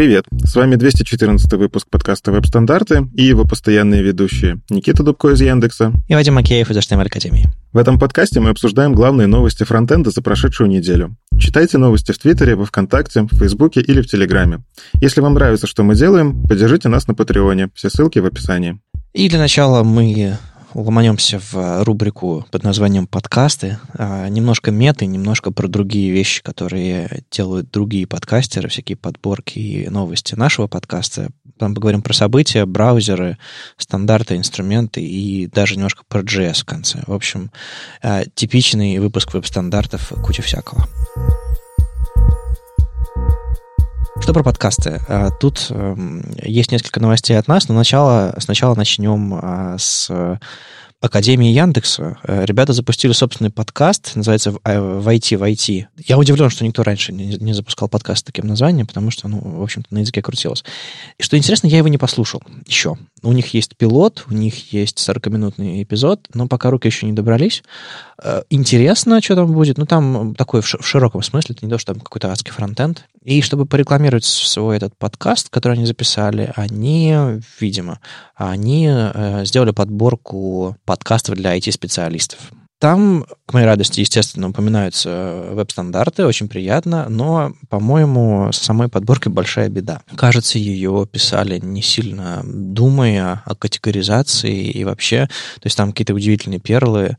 Привет! С вами 214-й выпуск подкаста «Веб-стандарты» и его постоянные ведущие Никита Дубко из Яндекса и Вадим Макеев из H&M Академии. В этом подкасте мы обсуждаем главные новости фронтенда за прошедшую неделю. Читайте новости в Твиттере, во Вконтакте, в Фейсбуке или в Телеграме. Если вам нравится, что мы делаем, поддержите нас на Патреоне. Все ссылки в описании. И для начала мы ломанемся в рубрику под названием «Подкасты». Немножко меты, немножко про другие вещи, которые делают другие подкастеры, всякие подборки и новости нашего подкаста. Там поговорим про события, браузеры, стандарты, инструменты и даже немножко про JS в конце. В общем, типичный выпуск веб-стандартов, куча всякого. Что про подкасты? Тут есть несколько новостей от нас, но сначала начнем с Академии Яндекса. Ребята запустили собственный подкаст, называется «Войти в IT». Я удивлен, что никто раньше не запускал подкаст с таким названием, потому что, в общем-то, на языке крутилось. И что интересно, я его не послушал еще. У них есть пилот, у них есть 40-минутный эпизод, но пока руки еще не добрались. Интересно, что там будет. Там такое в широком смысле, это не то, что там какой-то адский фронтенд. И чтобы порекламировать свой этот подкаст, который они записали, они сделали подборку подкастов для IT-специалистов. Там, к моей радости, естественно, упоминаются веб-стандарты, очень приятно, но, по-моему, с самой подборкой большая беда. Кажется, ее писали не сильно думая о категоризации и вообще, то есть там какие-то удивительные перлы.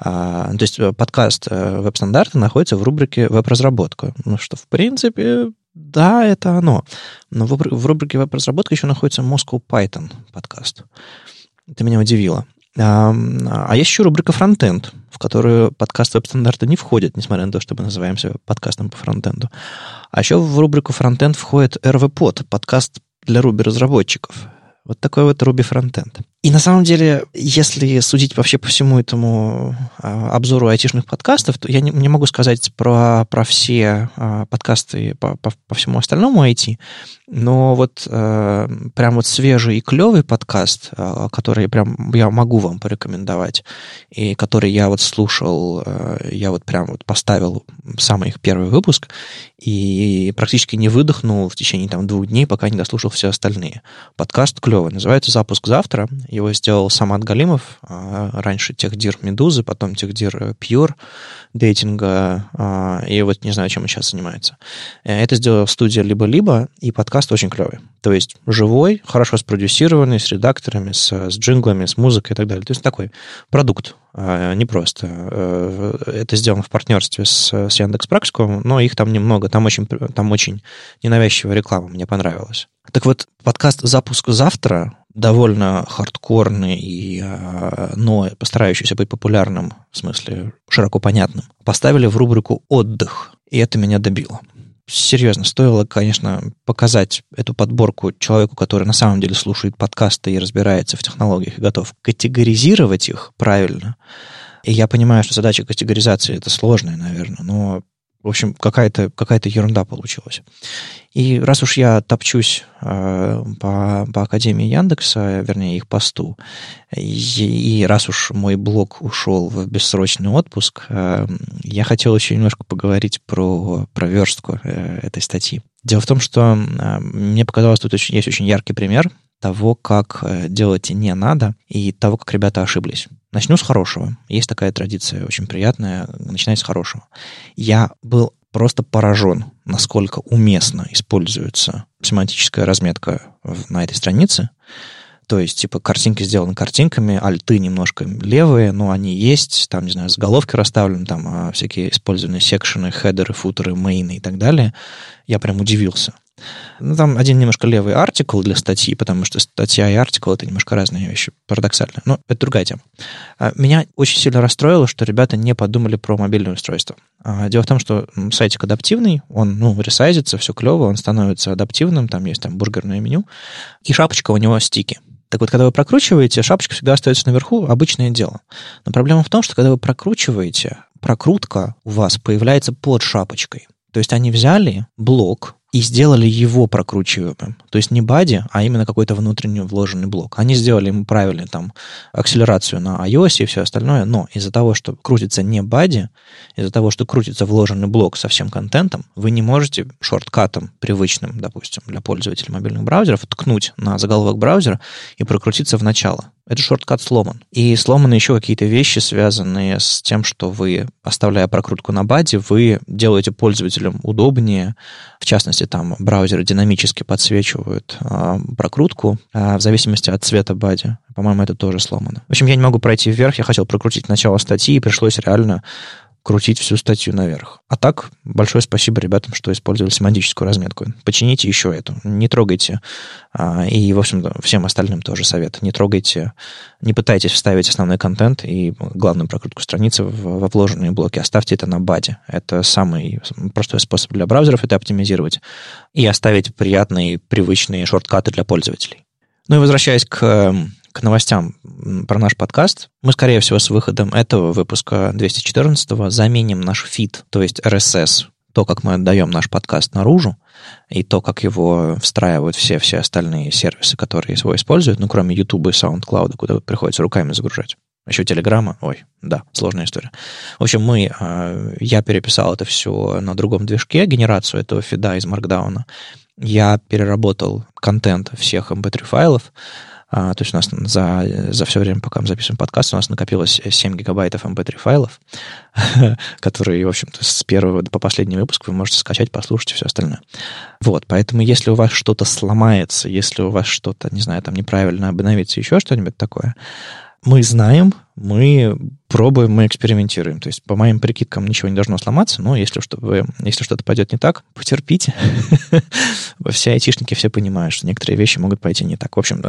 То есть подкаст «Веб-стандарты» находится в рубрике «Веб-разработка», что, в принципе, да, это оно. Но в рубрике «Веб-разработка» еще находится Moscow Python подкаст. Это меня удивило. А есть еще рубрика «Фронтенд», в которую подкаст «Веб-стандарты» не входит, несмотря на то, что мы называемся подкастом по фронтенду. А еще в рубрику «Фронтенд» входит RVPod, подкаст для Ruby-разработчиков. Вот такой вот Ruby-фронтенд. И на самом деле, если судить вообще по всему этому обзору айтишных подкастов, то я не могу сказать про все подкасты по всему остальному IT, но вот прям вот свежий и клевый подкаст, который прям я могу вам порекомендовать, и который я вот слушал, я вот прям вот поставил самый их первый выпуск и практически не выдохнул в течение 2 дней, пока не дослушал все остальные. Подкаст клевый, называется «Запуск завтра». Его сделал Самат Галимов, раньше техдир «Медузы», потом техдир «Пьюр» дейтинга, и вот не знаю, чем он сейчас занимается. Это сделала студия «Либо-либо», и подкаст очень клевый. То есть живой, хорошо спродюсированный, с редакторами, с джинглами, с музыкой и так далее. То есть такой продукт, не просто. Это сделано в партнерстве с Яндекс.Практикумом, но их там немного, там очень ненавязчивая реклама, мне понравилась. Так вот, подкаст «Запуск завтра» довольно хардкорный, но постарающийся быть популярным, в смысле широко понятным, поставили в рубрику «Отдых», и это меня добило. Серьезно, стоило, конечно, показать эту подборку человеку, который на самом деле слушает подкасты и разбирается в технологиях и готов категоризировать их правильно. И я понимаю, что задача категоризации – это сложная, наверное, но, в общем, какая-то ерунда получилась. И раз уж я топчусь по Академии Яндекса, вернее, их посту, и раз уж мой блог ушел в бессрочный отпуск, я хотел еще немножко поговорить про верстку этой статьи. Дело в том, что мне показалось, тут есть очень яркий пример того, как делать не надо, и того, как ребята ошиблись. Начну с хорошего. Есть такая традиция очень приятная, начинать с хорошего. Я был просто поражен, насколько уместно используется семантическая разметка на этой странице. То есть, картинки сделаны картинками, альты немножко левые, но они есть, там, не знаю, заголовки расставлены, там всякие использованные секшены, хедеры, футеры, мейны и так далее. Я прям удивился. Там один немножко левый артикл для статьи, потому что статья и артикл — это немножко разные вещи, парадоксально. Но это другая тема. Меня очень сильно расстроило, что ребята не подумали про мобильное устройство. Дело в том, что сайтик адаптивный, он ресайзится, все клево, он становится адаптивным, там есть бургерное меню, и шапочка у него стики. Так вот, когда вы прокручиваете, шапочка всегда остается наверху, обычное дело. Но проблема в том, что когда вы прокручиваете, прокрутка у вас появляется под шапочкой. То есть они взяли блок, и сделали его прокручиваемым. То есть не бади, а именно какой-то внутренний вложенный блок. Они сделали ему правильно там акселерацию на iOS и все остальное, но из-за того, что крутится не бади, из-за того, что крутится вложенный блок со всем контентом, вы не можете шорткатом привычным, допустим, для пользователей мобильных браузеров, ткнуть на заголовок браузера и прокрутиться в начало. Этот шорткат сломан. И сломаны еще какие-то вещи, связанные с тем, что вы, оставляя прокрутку на баде, вы делаете пользователям удобнее. В частности, там браузеры динамически подсвечивают прокрутку в зависимости от цвета бади. По-моему, это тоже сломано. В общем, я не могу пройти вверх. Я хотел прокрутить начало статьи, и пришлось реально крутить всю статью наверх. А так, большое спасибо ребятам, что использовали семантическую разметку. Почините еще эту. Не трогайте. И, в общем-то, всем остальным тоже совет. Не трогайте, не пытайтесь вставить основной контент и главную прокрутку страницы в вложенные блоки. Оставьте это на баде. Это самый простой способ для браузеров это оптимизировать и оставить приятные, привычные шорткаты для пользователей. Ну и возвращаясь к новостям про наш подкаст. Мы, скорее всего, с выходом этого выпуска 214-го заменим наш фид, то есть RSS, то, как мы отдаем наш подкаст наружу, и то, как его встраивают все остальные сервисы, которые его используют, ну, кроме YouTube и SoundCloud, куда приходится руками загружать. Еще Телеграма. Ой, да, сложная история. В общем, я переписал это все на другом движке, генерацию этого фида из Markdown. Я переработал контент всех mp3-файлов, то есть у нас за все время, пока мы записываем подкаст, у нас накопилось 7 гигабайтов mp3 файлов, которые, в общем-то, с первого по последний выпуск вы можете скачать, послушать и все остальное. Вот, поэтому если у вас что-то сломается, если у вас что-то, не знаю, там неправильно обновится, еще что-нибудь такое, мы знаем, мы пробуем, мы экспериментируем. То есть, по моим прикидкам, ничего не должно сломаться, но если что-то пойдет не так, потерпите. Все айтишники все понимают, что некоторые вещи могут пойти не так. В общем,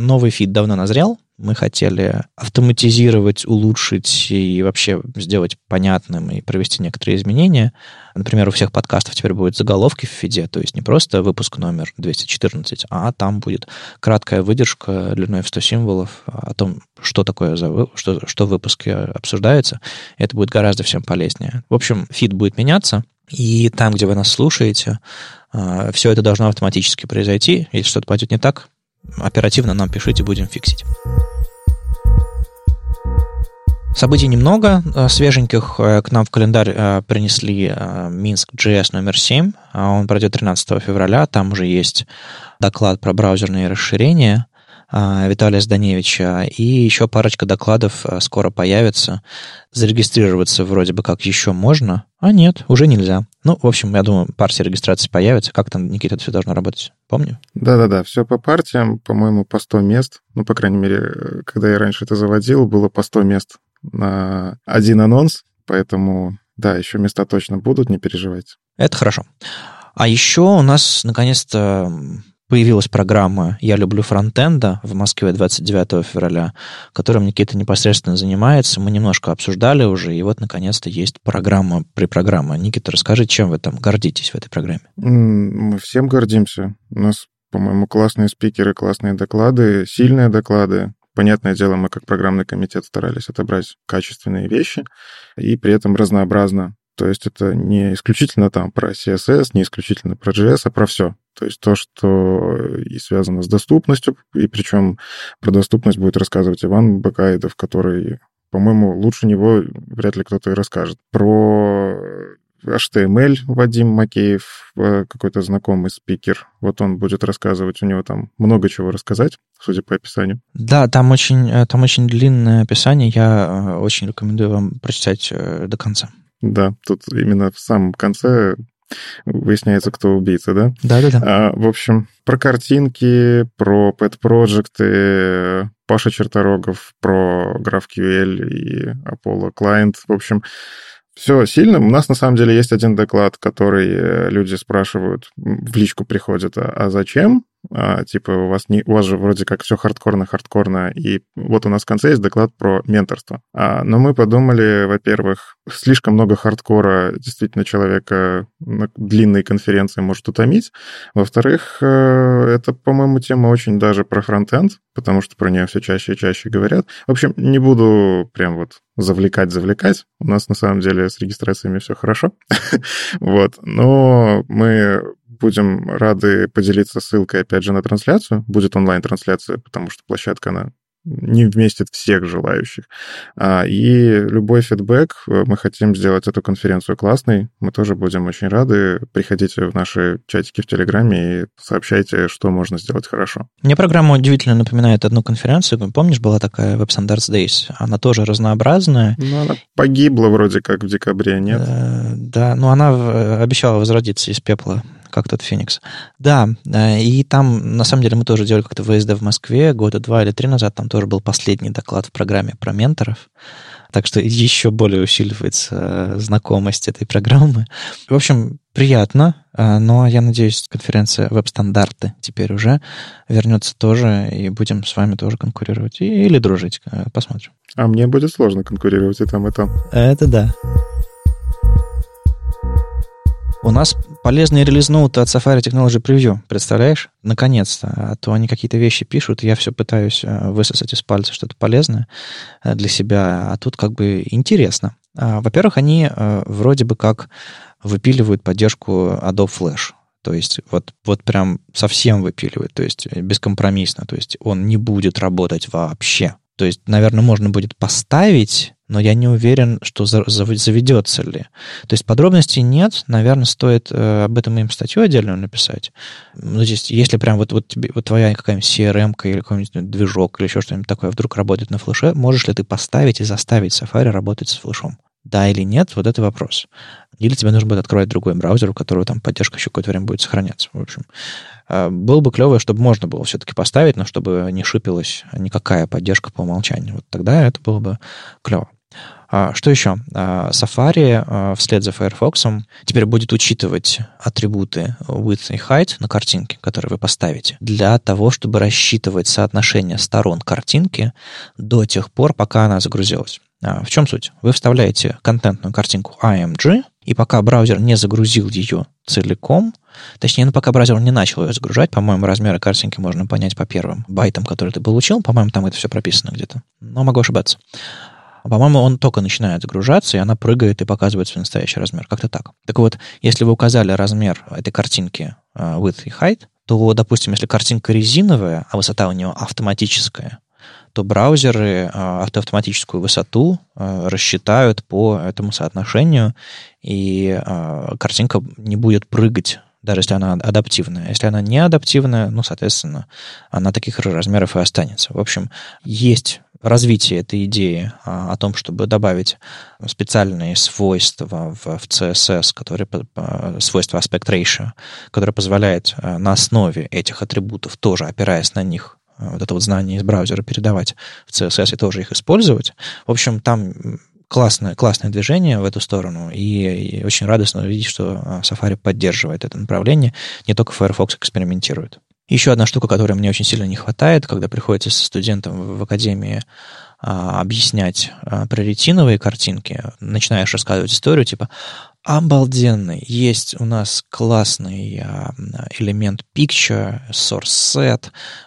новый фид давно назрел. Мы хотели автоматизировать, улучшить и вообще сделать понятным и провести некоторые изменения. Например, у всех подкастов теперь будут заголовки в фиде, то есть не просто выпуск номер 214, а там будет краткая выдержка длиной в 100 символов о том, что такое что в выпуске обсуждается. Это будет гораздо всем полезнее. В общем, фид будет меняться. И там, где вы нас слушаете, все это должно автоматически произойти. Если что-то пойдет не так, оперативно нам пишите, будем фиксить. Событий немного. Свеженьких к нам в календарь принесли Minsk.js номер 7. Он пройдет 13 февраля. Там уже есть доклад про браузерные расширения Виталия Зданевича, и еще парочка докладов скоро появится. Зарегистрироваться вроде бы как еще можно, а нет, уже нельзя. Ну, в общем, я думаю, партия регистрации появится. Как там, Никита, это все должно работать? Помню? Да-да-да, все по партиям, по-моему, по 100 мест. Ну, по крайней мере, когда я раньше это заводил, было по 100 мест на один анонс, поэтому, да, еще места точно будут, не переживайте. Это хорошо. А еще у нас, наконец-то, появилась программа «Я люблю фронтенда» в Москве 29 февраля, которым Никита непосредственно занимается. Мы немножко обсуждали уже, и вот, наконец-то, есть программа. Никита, расскажи, чем вы там гордитесь в этой программе? Мы всем гордимся. У нас, по-моему, классные спикеры, классные доклады, сильные доклады. Понятное дело, мы как программный комитет старались отобрать качественные вещи и при этом разнообразно. То есть это не исключительно там про CSS, не исключительно про JS, а про все. То есть то, что и связано с доступностью, и причем про доступность будет рассказывать Иван Бакаидов, который, по-моему, лучше него вряд ли кто-то и расскажет. Про HTML Вадим Макеев, какой-то знакомый спикер. Вот он будет рассказывать, у него там много чего рассказать, судя по описанию. Да, там очень длинное описание, я очень рекомендую вам прочитать до конца. Да, тут именно в самом конце выясняется, кто убийца, да? Да. В общем, про картинки, про пэт-проджекты, Паша Черторогов, про GraphQL и Apollo Client. В общем, все сильно. У нас, на самом деле, есть один доклад, который люди спрашивают, в личку приходят, а зачем? Типа, у вас же вроде как все хардкорно, и вот у нас в конце есть доклад про менторство. Но мы подумали, во-первых, слишком много хардкора действительно человека на длинной конференции может утомить. Во-вторых, это, по-моему, тема очень даже про фронтенд, потому что про нее все чаще и чаще говорят. В общем, не буду прям вот завлекать. У нас, на самом деле, с регистрациями все хорошо. Вот. Но мы Будем рады поделиться ссылкой, опять же, на трансляцию. Будет онлайн-трансляция, потому что площадка, она не вместит всех желающих. И любой фидбэк, мы хотим сделать эту конференцию классной, мы тоже будем очень рады. Приходите в наши чатики в Телеграме и сообщайте, что можно сделать хорошо. Мне программа удивительно напоминает одну конференцию. Помнишь, была такая Web Standards Days? Она тоже разнообразная. Но она погибла вроде как в декабре, нет? Да, но она обещала возродиться из пепла, как тот Феникс. Да, и там, на самом деле, мы тоже делали как-то ВСД в Москве года 2 или 3 назад, там тоже был последний доклад в программе про менторов, так что еще более усиливается знакомость этой программы. В общем, приятно, но я надеюсь, конференция «Веб-стандарты» теперь уже вернется тоже, и будем с вами тоже конкурировать или дружить, посмотрим. А мне будет сложно конкурировать и там, и там. Это да. У нас полезные релизноуты от Safari Technology Preview, представляешь? Наконец-то. А то они какие-то вещи пишут, я все пытаюсь высосать из пальца что-то полезное для себя, а тут как бы интересно. Во-первых, они вроде бы как выпиливают поддержку Adobe Flash. То есть вот прям совсем выпиливают, то есть бескомпромиссно. То есть он не будет работать вообще. То есть, наверное, можно будет поставить, но я не уверен, что заведется ли. То есть подробностей нет, наверное, стоит об этом им статью отдельную написать. Ну, здесь, если прям вот твоя какая-нибудь CRM-ка или какой-нибудь движок или еще что-нибудь такое вдруг работает на флеше, можешь ли ты поставить и заставить Safari работать с флешом? Да или нет, вот это вопрос. Или тебе нужно будет открывать другой браузер, у которого там поддержка еще какое-то время будет сохраняться. В общем, было бы клево, чтобы можно было все-таки поставить, но чтобы не шипилась никакая поддержка по умолчанию. Вот тогда это было бы клево. Что еще? Safari вслед за Firefox теперь будет учитывать атрибуты width и height на картинке, которые вы поставите, для того, чтобы рассчитывать соотношение сторон картинки до тех пор, пока она загрузилась. В чем суть? Вы вставляете контентную картинку AMG, и пока браузер не загрузил ее целиком, точнее, пока браузер не начал ее загружать, по-моему, размеры картинки можно понять по первым байтам, которые ты получил, по-моему, там это все прописано где-то, но могу ошибаться. По-моему, он только начинает загружаться, и она прыгает и показывает свой настоящий размер. Как-то так. Так вот, если вы указали размер этой картинки width и height, то, допустим, если картинка резиновая, а высота у нее автоматическая, то браузеры автоматическую высоту рассчитают по этому соотношению, и картинка не будет прыгать, даже если она адаптивная. Если она не адаптивная, ну, соответственно, она таких же размеров и останется. В общем, есть развитие этой идеи о том, чтобы добавить специальные свойства в CSS, которые, свойства aspect ratio, которые позволяют на основе этих атрибутов, тоже опираясь на них, вот это вот знание из браузера передавать в CSS и тоже их использовать. В общем, там классное движение в эту сторону, и очень радостно видеть, что Safari поддерживает это направление, не только Firefox экспериментирует. Еще одна штука, которой мне очень сильно не хватает, когда приходится со студентом в академии объяснять про ретиновые картинки, начинаешь рассказывать историю, типа обалденный, есть у нас классный элемент picture, source set,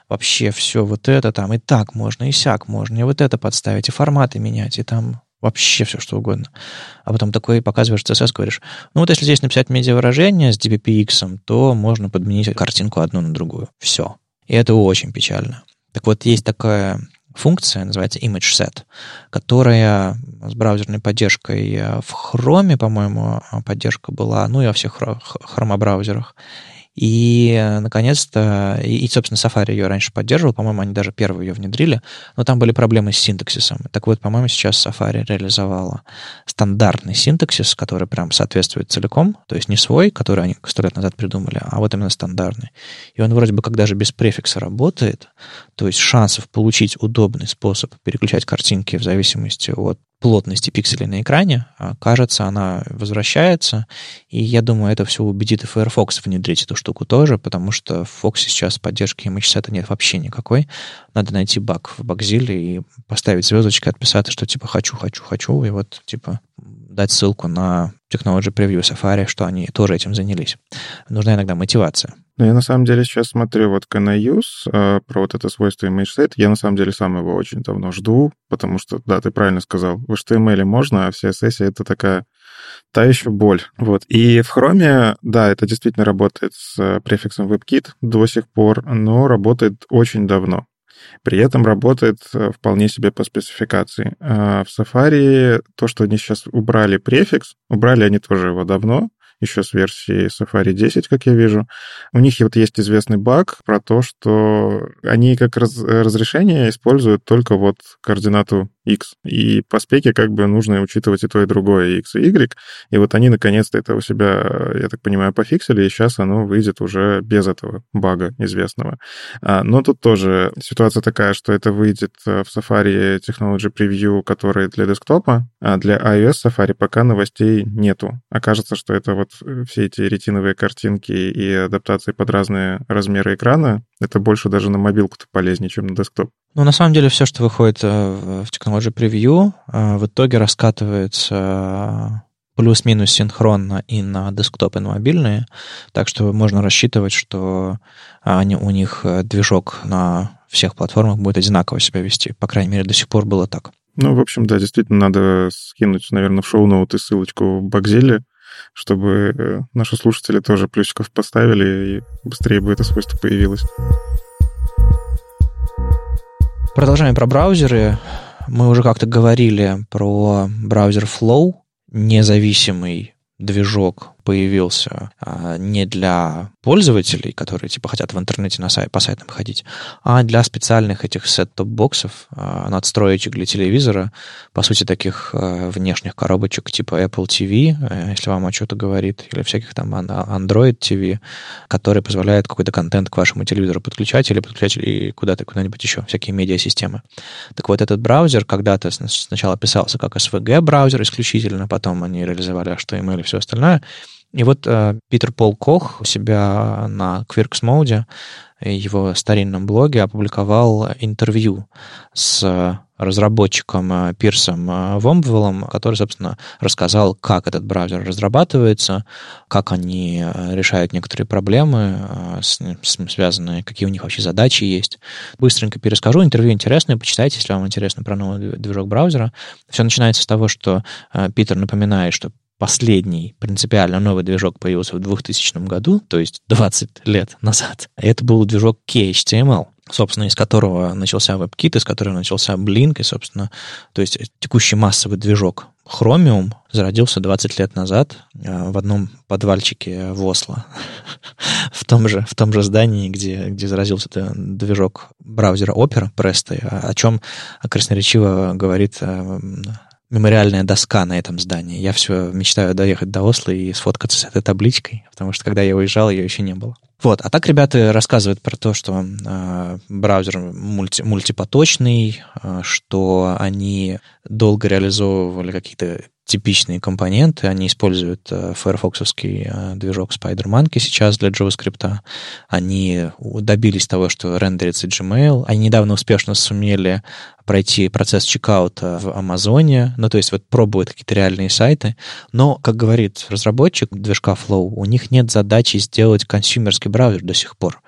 вообще все вот это там, и так можно, и сяк можно, и вот это подставить, и форматы менять, и там вообще все, что угодно. А потом такой показываешь CSS, говоришь, ну вот если здесь написать медиавыражение с DBPX, то можно подменить картинку одну на другую. Все. И это очень печально. Так вот, есть такая функция, называется ImageSet, которая с браузерной поддержкой в Chrome, по-моему, поддержка была, ну и во всех хромобраузерах. И, наконец-то, собственно, Safari ее раньше поддерживал, по-моему, они даже первые ее внедрили, но там были проблемы с синтаксисом. Так вот, по-моему, сейчас Safari реализовала стандартный синтаксис, который прям соответствует целиком, то есть не свой, который они 100 лет назад придумали, а вот именно стандартный. И он вроде бы как даже без префикса работает, то есть шансов получить удобный способ переключать картинки в зависимости от плотности пикселей на экране, кажется, она возвращается, и я думаю, это все убедит и Firefox внедрить эту штуку тоже, потому что в Fox сейчас поддержки ImageSet нет вообще никакой. Надо найти баг в багзиле и поставить звездочки, отписаться, что типа хочу, и вот типа дать ссылку на Technology Preview, Safari, что они тоже этим занялись. Нужна иногда мотивация. Но я на самом деле сейчас смотрю вот CanIUse, про вот это свойство ImageSet. Я на самом деле сам его очень давно жду, потому что, да, ты правильно сказал, в HTML можно, а в CSS это такая та еще боль. Вот. И в Chrome, да, это действительно работает с префиксом WebKit до сих пор, но работает очень давно. При этом работает вполне себе по спецификации. А в Safari то, что они сейчас убрали префикс, убрали они тоже его давно, еще с версии Safari 10, как я вижу. У них вот есть известный баг про то, что они как разрешение используют только вот координату X. И по спеке как бы нужно учитывать и то, и другое, и X, и Y. И вот они наконец-то это у себя, я так понимаю, пофиксили, и сейчас оно выйдет уже без этого бага известного. Но тут тоже ситуация такая, что это выйдет в Safari Technology Preview, который для десктопа, а для iOS Safari пока новостей нету. Окажется, что это вот все эти ретиновые картинки и адаптации под разные размеры экрана, это больше даже на мобилку-то полезнее, чем на десктоп. Ну, на самом деле, все, что выходит в Technology Preview, в итоге раскатывается плюс-минус синхронно и на десктоп, и на мобильные, так что можно рассчитывать, что у них движок на всех платформах будет одинаково себя вести. По крайней мере, до сих пор было так. Ну, в общем, да, действительно, надо скинуть, наверное, в шоу-ноуты ссылочку в Багзеле, чтобы наши слушатели тоже плюсиков поставили, и быстрее бы это свойство появилось. Продолжаем про браузеры. Мы уже как-то говорили про браузер Flow. Независимый движок появился не для пользователей, которые типа хотят в интернете на сайт, по сайтам ходить, а для специальных этих сет-топ-боксов, надстроечек для телевизора, по сути, таких внешних коробочек типа Apple TV, если вам о чем-то говорит, или всяких там Android TV, которые позволяют какой-то контент к вашему телевизору подключать или куда-то, куда-нибудь еще, всякие медиасистемы. Так вот, этот браузер когда-то сначала писался как SVG-браузер исключительно, потом они реализовали HTML и все остальное. И вот Питер Пол Кох у себя на Quirks-моде, его старинном блоге, опубликовал интервью с разработчиком Пирсом Вомбвеллом, который, собственно, рассказал, как этот браузер разрабатывается, как они решают некоторые проблемы, связанные, какие у них вообще задачи есть. Быстренько перескажу. Интервью интересное, почитайте, если вам интересно про новый движок браузера. Все начинается с того, что Питер напоминает, что последний принципиально новый движок появился в 2000 году, то есть 20 лет назад. Это был движок KHTML, собственно, из которого начался WebKit, из которого начался Blink, и, собственно, то есть текущий массовый движок Chromium зародился 20 лет назад в одном подвальчике в Осло, в том же здании, где заразился движок браузера Opera, Presto, о чем красноречиво говорит мемориальная доска на этом здании. Я все мечтаю доехать до Осло и сфоткаться с этой табличкой, потому что, когда я уезжал, ее еще не было. Вот. А так ребята рассказывают про то, что браузер мультипоточный, что они долго реализовывали какие-то типичные компоненты. Они используют Firefox-овский движок SpiderMonkey сейчас для JavaScript. Они добились того, что рендерится Gmail. Они недавно успешно сумели пройти процесс чекаута в Амазоне. Ну, то есть вот пробуют какие-то реальные сайты. Но, как говорит разработчик движка Flow, у них нет задачи сделать консюмерский браузер до сих пор.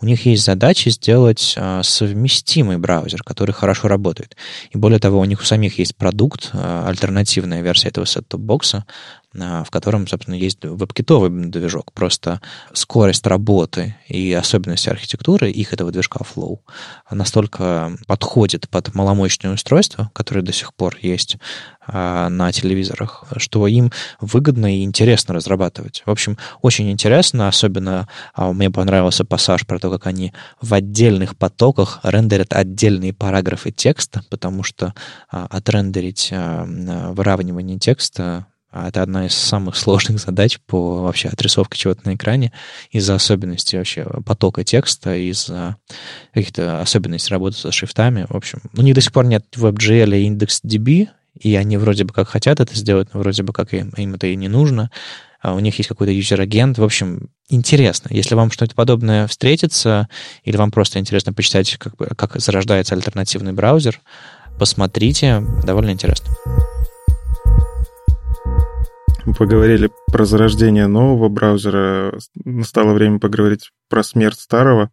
У них есть задача сделать совместимый браузер, который хорошо работает. И более того, у них у самих есть продукт, альтернативная версия этого сет-топ-бокса, в котором, собственно, есть веб-китовый движок. Просто скорость работы и особенности архитектуры их, этого движка Flow, настолько подходит под маломощное устройство, которое до сих пор есть на телевизорах, что им выгодно и интересно разрабатывать. В общем, очень интересно. Особенно мне понравился пассаж про то, как они в отдельных потоках рендерят отдельные параграфы текста, потому что отрендерить выравнивание текста — это одна из самых сложных задач по вообще отрисовке чего-то на экране из-за особенностей вообще потока текста, из-за каких-то особенностей работы со шрифтами. В общем, у них до сих пор нет WebGL и IndexedDB, и они вроде бы как хотят это сделать, но вроде бы как им это и не нужно. У них есть какой-то юзер-агент. В общем, интересно. Если вам что-то подобное встретится, или вам просто интересно почитать, как зарождается альтернативный браузер, посмотрите, довольно интересно. Мы поговорили про зарождение нового браузера. Настало время поговорить про смерть старого.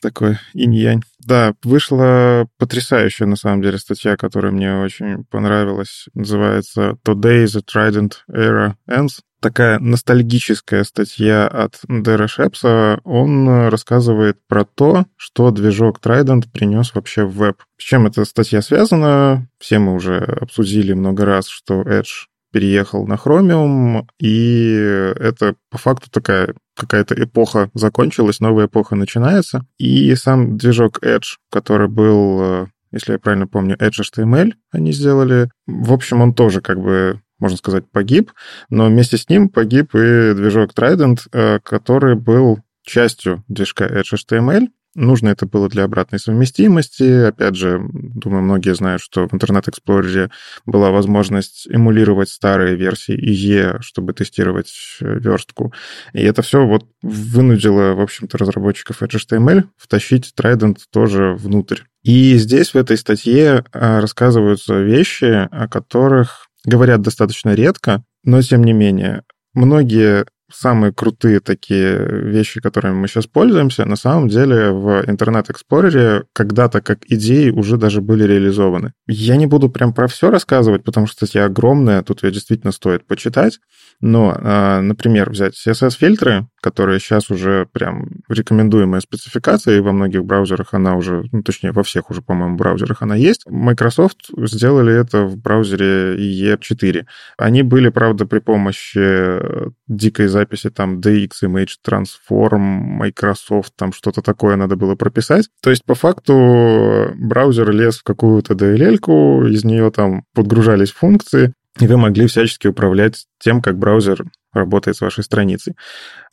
Такой инь-янь. Да, вышла потрясающая, на самом деле, статья, которая мне очень понравилась. Называется «Today the Trident Era Ends». Такая ностальгическая статья от Дэра Шепса. Он рассказывает про то, что движок Trident принес вообще в веб. С чем эта статья связана? Все мы уже обсудили много раз, что Edge переехал на Chromium, и это по факту такая какая-то эпоха закончилась, новая эпоха начинается. И сам движок Edge, который был, если я правильно помню, EdgeHTML они сделали. В общем, он тоже как бы, можно сказать, погиб, но вместе с ним погиб и движок Trident, который был частью движка EdgeHTML. Нужно это было для обратной совместимости. Опять же, думаю, многие знают, что в Internet Explorer была возможность эмулировать старые версии IE, чтобы тестировать верстку. И это все вот вынудило, в общем-то, разработчиков HTML втащить Trident тоже внутрь. И здесь в этой статье рассказываются вещи, о которых говорят достаточно редко, но тем не менее. Многие самые крутые такие вещи, которыми мы сейчас пользуемся, на самом деле в Internet Explorer когда-то как идеи уже даже были реализованы. Я не буду прям про все рассказывать, потому что статья огромная, тут ее действительно стоит почитать, но, например, взять CSS-фильтры, которые сейчас уже прям рекомендуемая спецификация, и во многих браузерах она уже, ну, точнее, во всех уже, по-моему, браузерах она есть. Microsoft сделали это в браузере IE4. Они были, правда, при помощи дикой записи, там, DX, Image, Transform, Microsoft, там, что-то такое надо было прописать. То есть, по факту, браузер лез в какую-то DLL-ку, из нее там подгружались функции, и вы могли всячески управлять тем, как браузер работает с вашей страницей.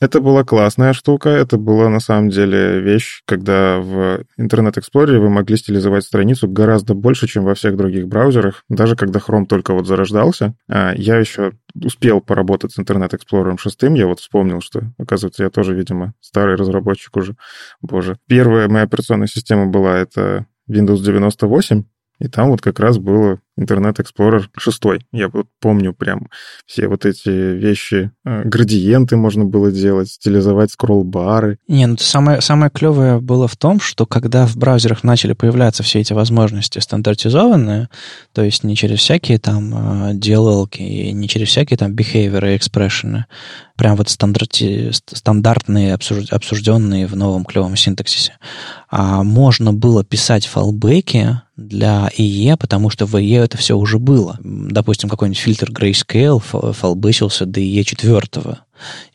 Это была классная штука, это была на самом деле вещь, когда в Internet Explorer вы могли стилизовать страницу гораздо больше, чем во всех других браузерах, даже когда Chrome только вот зарождался. Я еще успел поработать с Internet Explorer 6, я вот вспомнил, что, оказывается, я тоже, видимо, старый разработчик уже, боже. Первая моя операционная система была, это Windows 98, и там вот как раз был Internet Explorer 6. Я вот помню прям все вот эти вещи. Градиенты можно было делать, стилизовать скролл-бары. Не, ну самое клевое было в том, что когда в браузерах начали появляться все эти возможности стандартизованные, то есть не через всякие там DLL-ки, и не через всякие там behavior и экспрессионы, прям вот стандартные, обсужденные в новом клевом синтаксисе, а можно было писать фалбеки для IE, потому что в IE это все уже было. Допустим, какой-нибудь фильтр Grayscale фалбесился до IE4.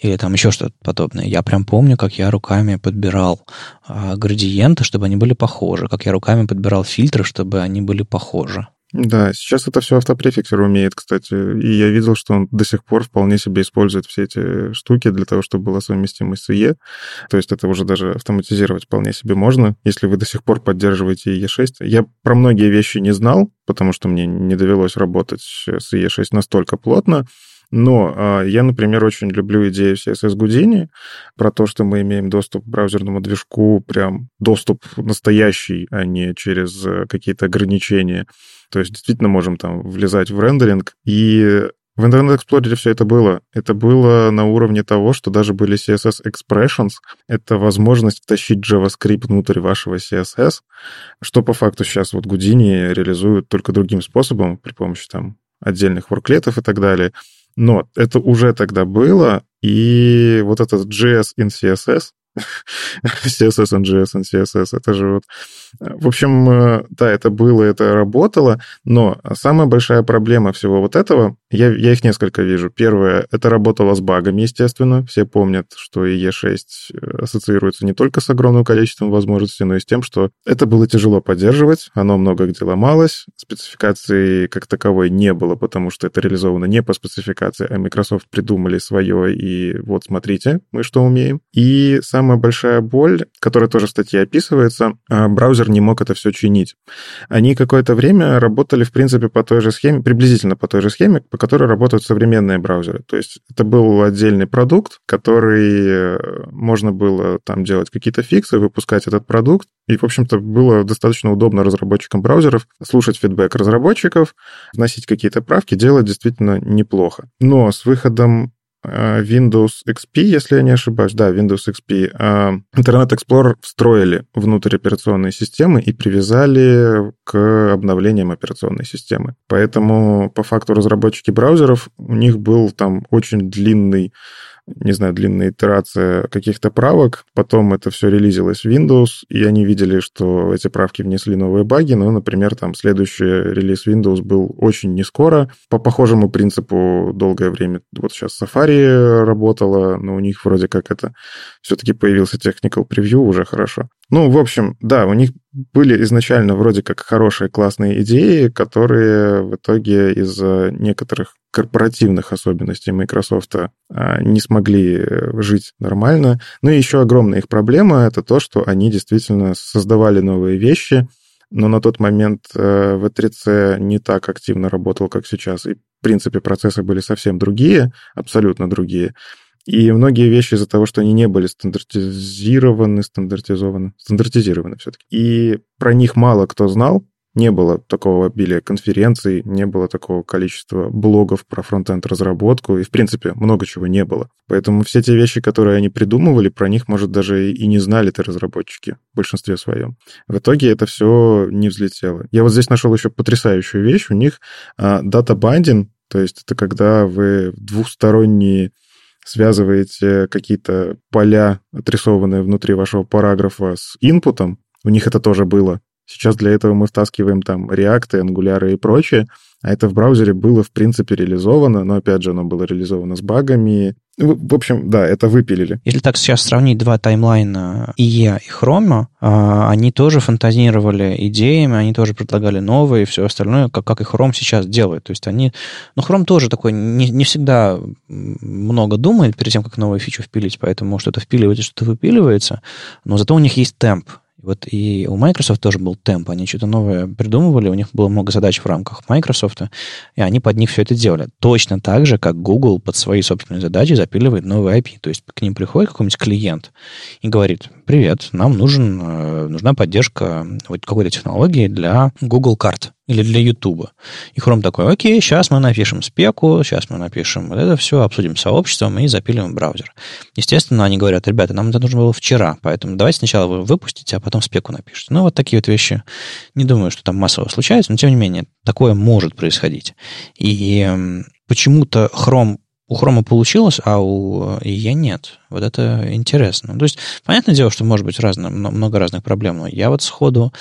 Или там еще что-то подобное. Я прям помню, как я руками подбирал градиенты, чтобы они были похожи, как я руками подбирал фильтры, чтобы они были похожи. Да, сейчас это все автопрефиксер умеет, кстати. И я видел, что он до сих пор вполне себе использует все эти штуки для того, чтобы была совместимость с IE. То есть это уже даже автоматизировать вполне себе можно, если вы до сих пор поддерживаете IE6. Я про многие вещи не знал, потому что мне не довелось работать с IE6 настолько плотно. Но я, например, очень люблю идею CSS Houdini про то, что мы имеем доступ к браузерному движку, прям доступ настоящий, а не через какие-то ограничения. То есть действительно можем там влезать в рендеринг. И в Internet Explorer все это было. Это было на уровне того, что даже были CSS Expressions. Это возможность втащить JavaScript внутрь вашего CSS, что по факту сейчас вот Houdini реализуют только другим способом, при помощи там отдельных ворклетов и так далее. Но это уже тогда было, и вот этот JS in CSS, CSS and JS in CSS, это же вот... В общем, да, это было, это работало, но самая большая проблема всего вот этого, я их несколько вижу. Первое, это работало с багами, естественно. Все помнят, что IE6 ассоциируется не только с огромным количеством возможностей, но и с тем, что это было тяжело поддерживать, оно много где ломалось, спецификации как таковой не было, потому что это реализовано не по спецификации, а Microsoft придумали свое, и вот смотрите, мы что умеем. И сам самая большая боль, которая тоже в статье описывается, браузер не мог это все чинить. Они какое-то время работали, в принципе, по той же схеме, приблизительно по той же схеме, по которой работают современные браузеры. То есть это был отдельный продукт, который можно было там делать какие-то фиксы, выпускать этот продукт. И, в общем-то, было достаточно удобно разработчикам браузеров слушать фидбэк разработчиков, вносить какие-то правки, делать действительно неплохо. Но с выходом Windows XP, если я не ошибаюсь, да, Windows XP, Internet Explorer встроили внутрь операционной системы и привязали к обновлениям операционной системы. Поэтому, по факту, разработчики браузеров, у них был там очень длинный, не знаю, длинная итерация каких-то правок, потом это все релизилось в Windows, и они видели, что эти правки внесли новые баги, но, например, там следующий релиз Windows был очень нескоро. По похожему принципу долгое время вот сейчас Safari работала, но у них вроде как это все-таки появился Technical Preview, уже хорошо. Ну, в общем, да, у них были изначально вроде как хорошие, классные идеи, которые в итоге из-за некоторых корпоративных особенностей Microsoft не смогли жить нормально. Ну и еще огромная их проблема — это то, что они действительно создавали новые вещи, но на тот момент W3C не так активно работал, как сейчас, и, в принципе, процессы были совсем другие, абсолютно другие. И многие вещи из-за того, что они не были стандартизированы все-таки. И про них мало кто знал. Не было такого обилия конференций, не было такого количества блогов про фронтенд-разработку, и, в принципе, много чего не было. Поэтому все те вещи, которые они придумывали, про них, может, даже и не знали-то разработчики в большинстве своем. В итоге это все не взлетело. Я вот здесь нашел еще потрясающую вещь. У них дата-бандинг, то есть это когда вы двухсторонние связываете какие-то поля, отрисованные внутри вашего параграфа, с инпутом. У них это тоже было. Сейчас для этого мы втаскиваем там реакты, ангуляры и прочее. А это в браузере было, в принципе, реализовано. Но, опять же, оно было реализовано с багами. В общем, да, это выпилили. Если так сейчас сравнить два таймлайна IE и Chrome, они тоже фантазировали идеями, они тоже предлагали новые и все остальное, как и Chrome сейчас делает. То есть они... Ну, Chrome тоже такой не всегда много думает перед тем, как новую фичу впилить, поэтому что-то впиливается, что-то выпиливается. Но зато у них есть темп. Вот и у Microsoft тоже был темп, они что-то новое придумывали, у них было много задач в рамках Microsoft, и они под них все это делали. Точно так же, как Google под свои собственные задачи запиливает новый IP. То есть к ним приходит какой-нибудь клиент и говорит: привет, нам нужна поддержка вот какой-то технологии для Google карт или для YouTube. И Chrome такой: окей, сейчас мы напишем спеку, сейчас мы напишем вот это все, обсудим с сообществом и запилим браузер. Естественно, они говорят: ребята, нам это нужно было вчера, поэтому давайте сначала вы выпустите, а потом спеку напишите. Ну, вот такие вот вещи. Не думаю, что там массово случается, но, тем не менее, такое может происходить. И почему-то у Хрома получилось, а у IE нет. Вот это интересно. То есть, понятное дело, что может быть много разных проблем, но я вот сходу,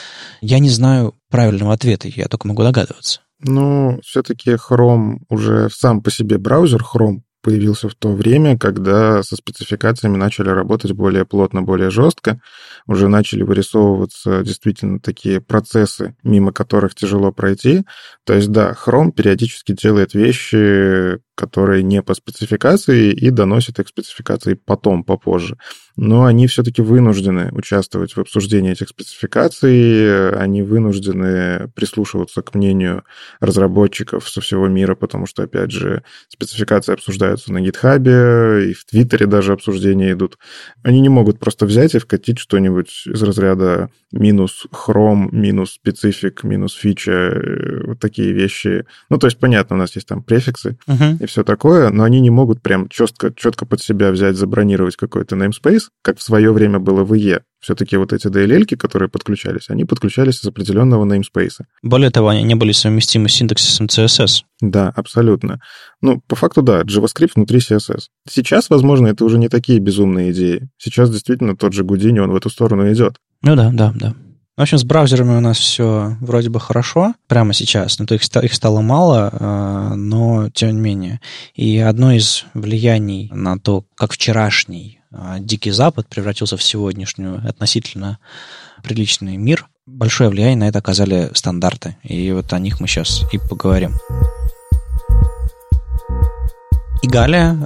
я не знаю правильного ответа, я только могу догадываться. Ну, все-таки Chrome уже сам по себе браузер, Chrome появился в то время, когда со спецификациями начали работать более плотно, более жестко. Уже начали вырисовываться действительно такие процессы, мимо которых тяжело пройти. То есть, да, Chrome периодически делает вещи, которые не по спецификации, и доносят их спецификации потом, попозже. Но они все-таки вынуждены участвовать в обсуждении этих спецификаций, они вынуждены прислушиваться к мнению разработчиков со всего мира, потому что, опять же, спецификации обсуждаются на GitHub, и в Твиттере даже обсуждения идут. Они не могут просто взять и вкатить что-нибудь из разряда минус Chrome, минус специфик, минус фича, вот такие вещи. Ну, то есть, понятно, у нас есть там префиксы, и все такое, но они не могут прям четко под себя взять, забронировать какой-то namespace, как в свое время было в IE. Все-таки вот эти DLL-ки, которые подключались, они подключались из определенного namespace. Более того, они не были совместимы с синтаксисом CSS. Да, абсолютно. Ну, по факту, да, JavaScript внутри CSS. Сейчас, возможно, это уже не такие безумные идеи. Сейчас действительно тот же Гудини, он в эту сторону идет. Ну да. В общем, с браузерами у нас все вроде бы хорошо прямо сейчас, но то их стало мало, но тем не менее. И одно из влияний на то, как вчерашний Дикий Запад превратился в сегодняшнюю относительно приличный мир, большое влияние на это оказали стандарты. И вот о них мы сейчас и поговорим. И Галя,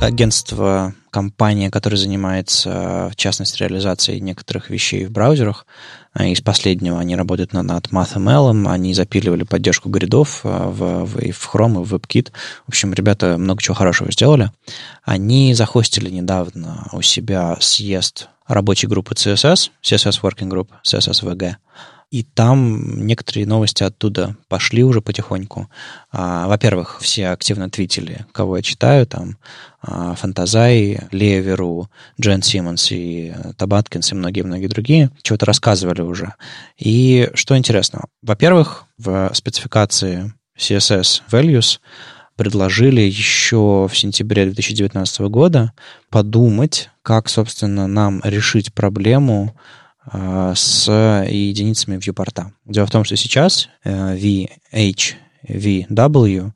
агентство, компания, которая занимается, в частности, реализацией некоторых вещей в браузерах. Из последнего они работают над MathML, они запиливали поддержку гридов в Chrome и в WebKit. В общем, ребята много чего хорошего сделали. Они захостили недавно у себя съезд рабочей группы CSS, CSS Working Group, CSS VG. И там некоторые новости оттуда пошли уже потихоньку. Во-первых, все активно твитили, кого я читаю, там Фантазай, Леверу, Джен Симмонс и Табаткинс и многие-многие другие чего-то рассказывали уже. И что интересно, во-первых, в спецификации CSS Values предложили еще в сентябре 2019 года подумать, как, собственно, нам решить проблему с единицами вьюпорта. Дело в том, что сейчас V, H, V, W,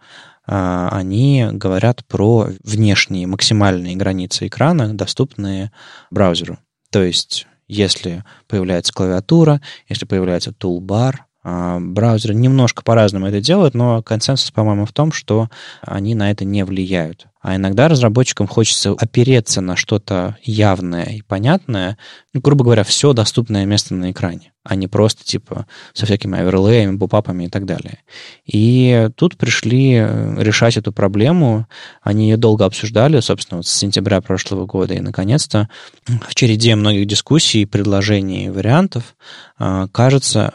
они говорят про внешние максимальные границы экрана, доступные браузеру. То есть, если появляется клавиатура, если появляется тулбар, браузеры немножко по-разному это делают, но консенсус, по-моему, в том, что они на это не влияют. А иногда разработчикам хочется опереться на что-то явное и понятное, ну, грубо говоря, все доступное место на экране, а не просто типа со всякими оверлеями, попапами и так далее. И тут пришли решать эту проблему. Они ее долго обсуждали, собственно, вот с сентября прошлого года. И, наконец-то, в череде многих дискуссий, предложений и вариантов, кажется,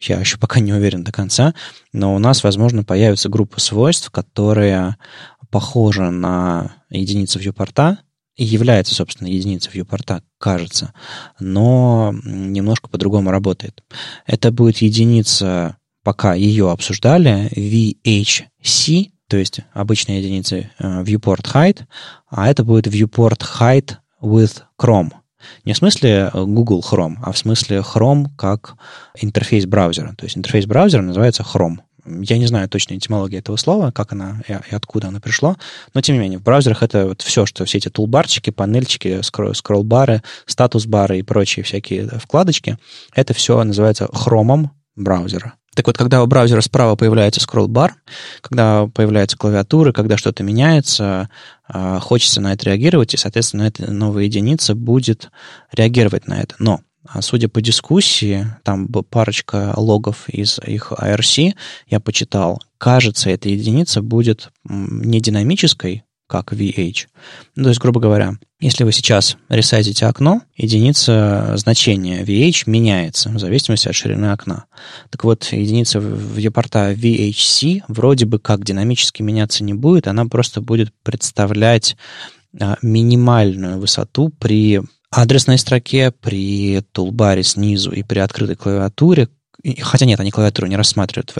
я еще пока не уверен до конца, но у нас, возможно, появится группа свойств, которые похожа на единицу вьюпорта и является, собственно, единицей вьюпорта, кажется, но немножко по-другому работает. Это будет единица, пока ее обсуждали, VHC, то есть обычная единица viewport height, а это будет viewport height with Chrome. Не в смысле Google Chrome, а в смысле Chrome как интерфейс браузера. То есть интерфейс браузера называется Chrome. Я не знаю точной этимологии этого слова, как она и откуда она пришла, но, тем не менее, в браузерах это вот все, что все эти тулбарчики, панельчики, скроллбары, статус-бары и прочие всякие вкладочки, это все называется хромом браузера. Так вот, когда у браузера справа появляется скроллбар, когда появляются клавиатуры, когда что-то меняется, хочется на это реагировать, и, соответственно, эта новая единица будет реагировать на это. Но судя по дискуссии, там парочка логов из их IRC, я почитал, кажется, эта единица будет не динамической, как VH. Ну, то есть, грубо говоря, если вы сейчас ресайзите окно, единица значения VH меняется в зависимости от ширины окна. Так вот, единица вьюпорта VHC вроде бы как динамически меняться не будет, она просто будет представлять минимальную высоту при адресной строке, при тулбаре снизу и при открытой клавиатуре, хотя нет, они клавиатуру не рассматривают в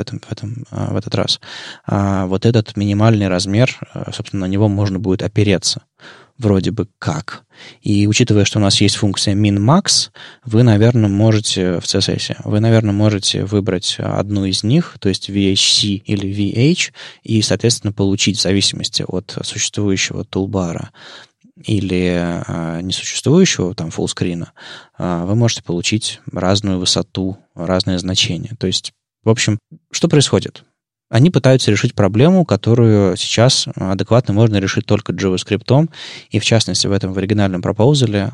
этот раз, вот этот минимальный размер, собственно, на него можно будет опереться, вроде бы как. И учитывая, что у нас есть функция min-max, вы, наверное, можете в CSS, выбрать одну из них, то есть VHC или VH, и, соответственно, получить в зависимости от существующего тулбара или несуществующего, там, фуллскрина, вы можете получить разную высоту, разные значения. То есть, в общем, что происходит? Они пытаются решить проблему, которую сейчас адекватно можно решить только JavaScript, и, в частности, в оригинальном пропоузале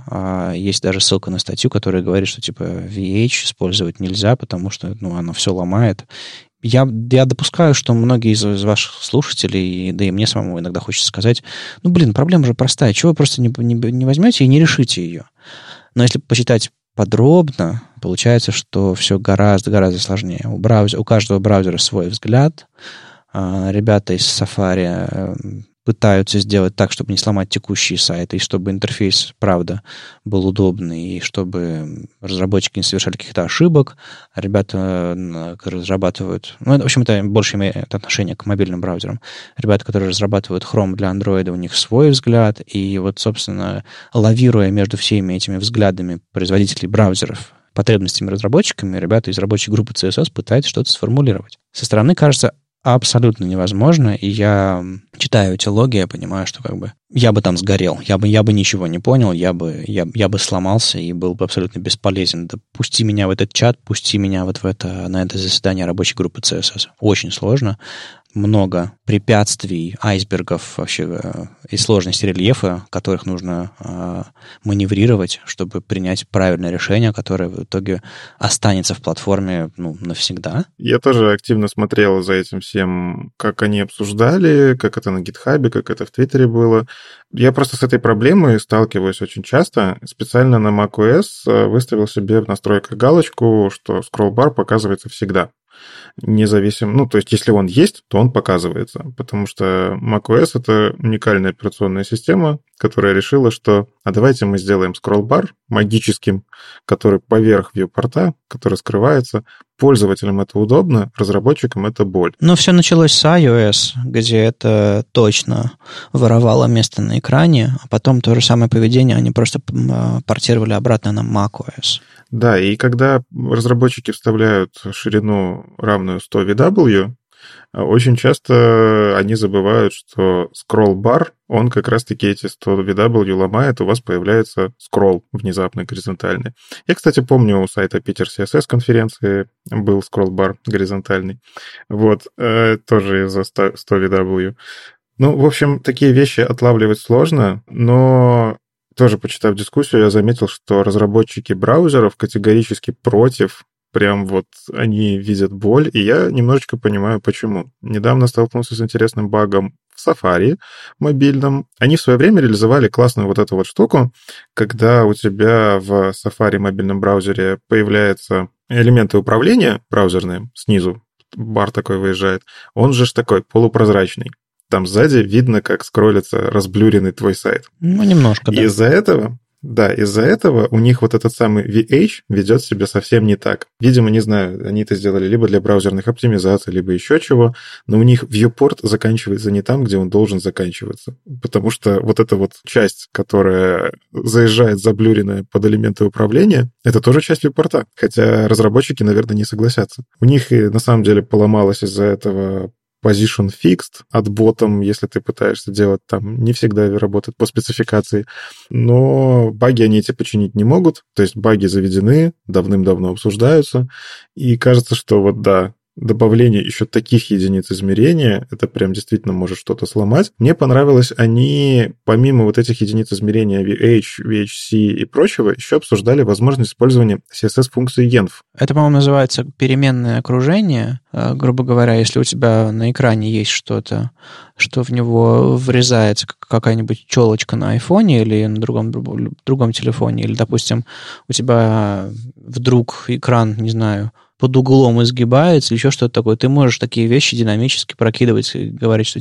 есть даже ссылка на статью, которая говорит, что, типа, VH использовать нельзя, потому что, ну, оно все ломает. Я допускаю, что многие из ваших слушателей, да и мне самому иногда хочется сказать, ну, блин, проблема же простая, чего вы просто не возьмете и не решите ее? Но если почитать подробно, получается, что все гораздо-гораздо сложнее. У каждого браузера свой взгляд. Ребята из Safari пытаются сделать так, чтобы не сломать текущие сайты, и чтобы интерфейс, правда, был удобный, и чтобы разработчики не совершали каких-то ошибок. Ребята разрабатывают... Ну, в общем, это больше имеет отношение к мобильным браузерам. Ребята, которые разрабатывают Chrome для Android, у них свой взгляд, и вот, собственно, лавируя между всеми этими взглядами производителей браузеров, потребностями разработчиками, ребята из рабочей группы CSS пытаются что-то сформулировать. Со стороны, кажется, абсолютно невозможно, и я читаю эти логи, я понимаю, что как бы я бы там сгорел, я бы ничего не понял, я бы сломался и был бы абсолютно бесполезен. Да пусти меня в этот чат, пусти меня на это заседание рабочей группы CSS. Очень сложно. много препятствий, айсбергов вообще и сложности рельефа, которых нужно маневрировать, чтобы принять правильное решение, которое в итоге останется в платформе навсегда. Я тоже активно смотрел за этим всем, как они обсуждали, как это на GitHub, как это в Твиттере было. Я просто с этой проблемой сталкиваюсь очень часто. Специально на macOS выставил себе в настройках галочку, что скролл-бар показывается всегда. Независимо, то есть если он есть, то он показывается, потому что macOS — это уникальная операционная система, которая решила, что давайте мы сделаем скролл-бар магическим, который поверх вьюпорта, который скрывается. Пользователям это удобно, разработчикам это боль. Но все началось с iOS, где это точно воровало место на экране, а потом то же самое поведение они просто портировали обратно на macOS. Да, и когда разработчики вставляют ширину равную 100 VW, очень часто они забывают, что скролл-бар, он как раз-таки эти 100 VW ломает, у вас появляется скролл внезапно горизонтальный. Я, кстати, помню, у сайта Питер CSS конференции был скролл-бар горизонтальный. Вот, тоже из-за 100 VW. В общем, такие вещи отлавливать сложно, но... Тоже почитав дискуссию, я заметил, что разработчики браузеров категорически против, прям они видят боль, и я немножечко понимаю, почему. Недавно столкнулся с интересным багом в Safari мобильном. Они в свое время реализовали классную эту штуку, когда у тебя в Safari мобильном браузере появляются элементы управления браузерные снизу, бар такой выезжает, он же такой полупрозрачный. Там сзади видно, как скроллится расблюренный твой сайт. Немножко, да. Из-за этого у них этот самый VH ведет себя совсем не так. Видимо, не знаю, они это сделали либо для браузерных оптимизаций, либо еще чего, но у них viewport заканчивается не там, где он должен заканчиваться. Потому что эта часть, которая заезжает заблюренная под элементы управления, это тоже часть viewport'а. Хотя разработчики, наверное, не согласятся. У них и на самом деле поломалось из-за этого position fixed от ботом, если ты пытаешься делать там, не всегда работает по спецификации, но баги они эти починить не могут, то есть баги заведены, давным-давно обсуждаются, и кажется, что добавление еще таких единиц измерения, это прям действительно может что-то сломать. Мне понравилось, они помимо этих единиц измерения VH, VHC и прочего, еще обсуждали возможность использования CSS-функции env. Это, по-моему, называется переменное окружение. Грубо говоря, если у тебя на экране есть что-то, что в него врезается какая-нибудь челочка на айфоне или на другом телефоне, или, допустим, у тебя вдруг экран, не знаю, под углом изгибается, или еще что-то такое. Ты можешь такие вещи динамически прокидывать и говорить, что